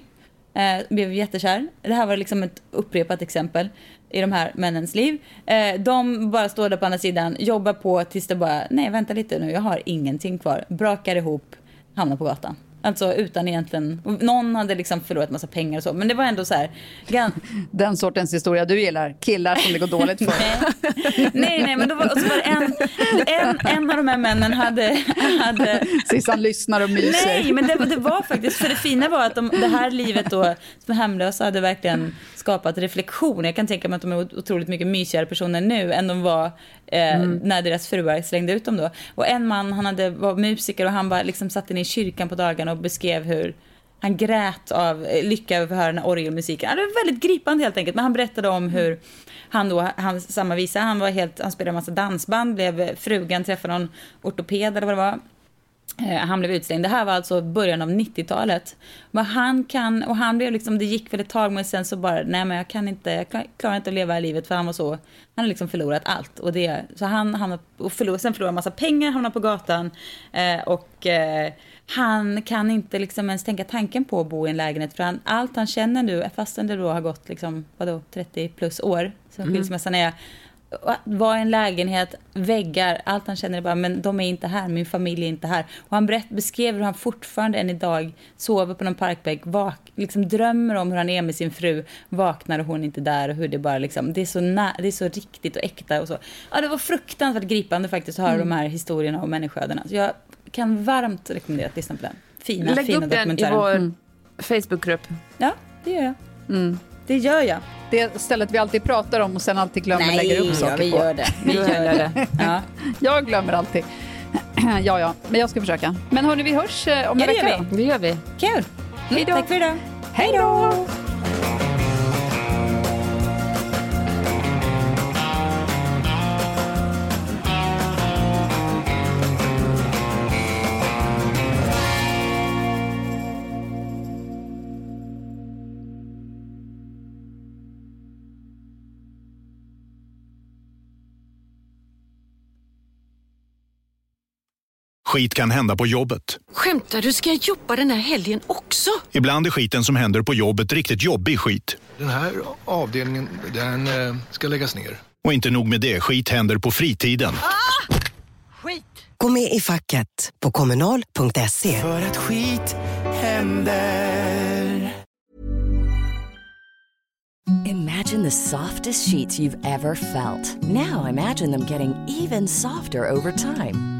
Eh, blev jättekär. Det här var liksom ett upprepat exempel i de här männens liv. Eh, de bara står där på andra sidan, jobbar på tills det bara, nej vänta lite nu, jag har ingenting kvar. Brakar ihop, hamnar på gatan. Alltså utan egentligen, någon hade liksom förlorat massa pengar och så, men det var ändå så här gan... den sortens historia du gillar, killar som det går dåligt för. nej. nej nej men då var, och så var det en, en en av de här männen hade hade Sissan lyssnar och myser. Nej, men det, det var faktiskt, för det fina var att de, det här livet då som hemlösa hade verkligen skapat reflektion. Jag kan tänka mig att de är otroligt mycket mysigare personer nu än de var eh, mm. när deras fruar slängde ut dem då. Och en man, han hade, var musiker och han bara liksom satt inne i kyrkan på dagarna och beskrev hur han grät av lycka över att höra den här orgelmusiken. Det var väldigt gripande helt enkelt, men han berättade om hur han då, han samma visa, han var helt, han spelade en massa dansband, blev frugan, träffade någon ortoped eller vad det var. Han blev utslängd. Det här var alltså början av nittiotalet. Men han kan, och han blev liksom, det gick väl ett tag, men sen så bara, nej men jag kan inte, jag klarar inte att leva i livet, för han var så, han har liksom förlorat allt. Och det, så han, han och förlorade, sen förlorade en massa pengar, hamnade på gatan eh, och eh, han kan inte liksom ens tänka tanken på att bo i en lägenhet, för han, allt han känner nu, fastän det då har gått liksom, vadå, trettio plus år, så skilsmässan är, var en lägenhet, väggar, allt han känner bara, men de är inte här, min familj är inte här. Och han berätt, beskrev hur han fortfarande än idag sover på någon parkbänk, vak- liksom drömmer om hur han är med sin fru, vaknar och hon är inte där, och hur det bara liksom, det är så, nä- det är så riktigt och äkta och så. Ja, det var fruktansvärt gripande faktiskt att höra mm. de här historierna om människöderna. Så jag kan varmt rekommendera att lyssna på den. Fina, Lägg fina dokumentärer. Lägg upp den i vår mm. Facebookgrupp. Ja, det gör jag. Mm. Det gör jag. Det stället vi alltid pratar om och sen alltid glömmer Nej, lägger upp saker ja, vi på. Gör det. Vi gör det. Ja. Jag glömmer alltid. Ja, ja. Men jag ska försöka. Men hörni, vi hörs om ja, en vecka då. Det gör vi. Kul. Hej då. Tack för idag. Hej då. Skit kan hända på jobbet. Skämtar du, ska jag jobba den här helgen också? Ibland är skiten som händer på jobbet riktigt jobbig skit. Den här avdelningen, den ska läggas ner. Och inte nog med det, skit händer på fritiden. Ah! Skit! Gå med i facket på kommunal punkt se. För att skit händer... Imagine the softest sheets you've ever felt. Now imagine them getting even softer over time.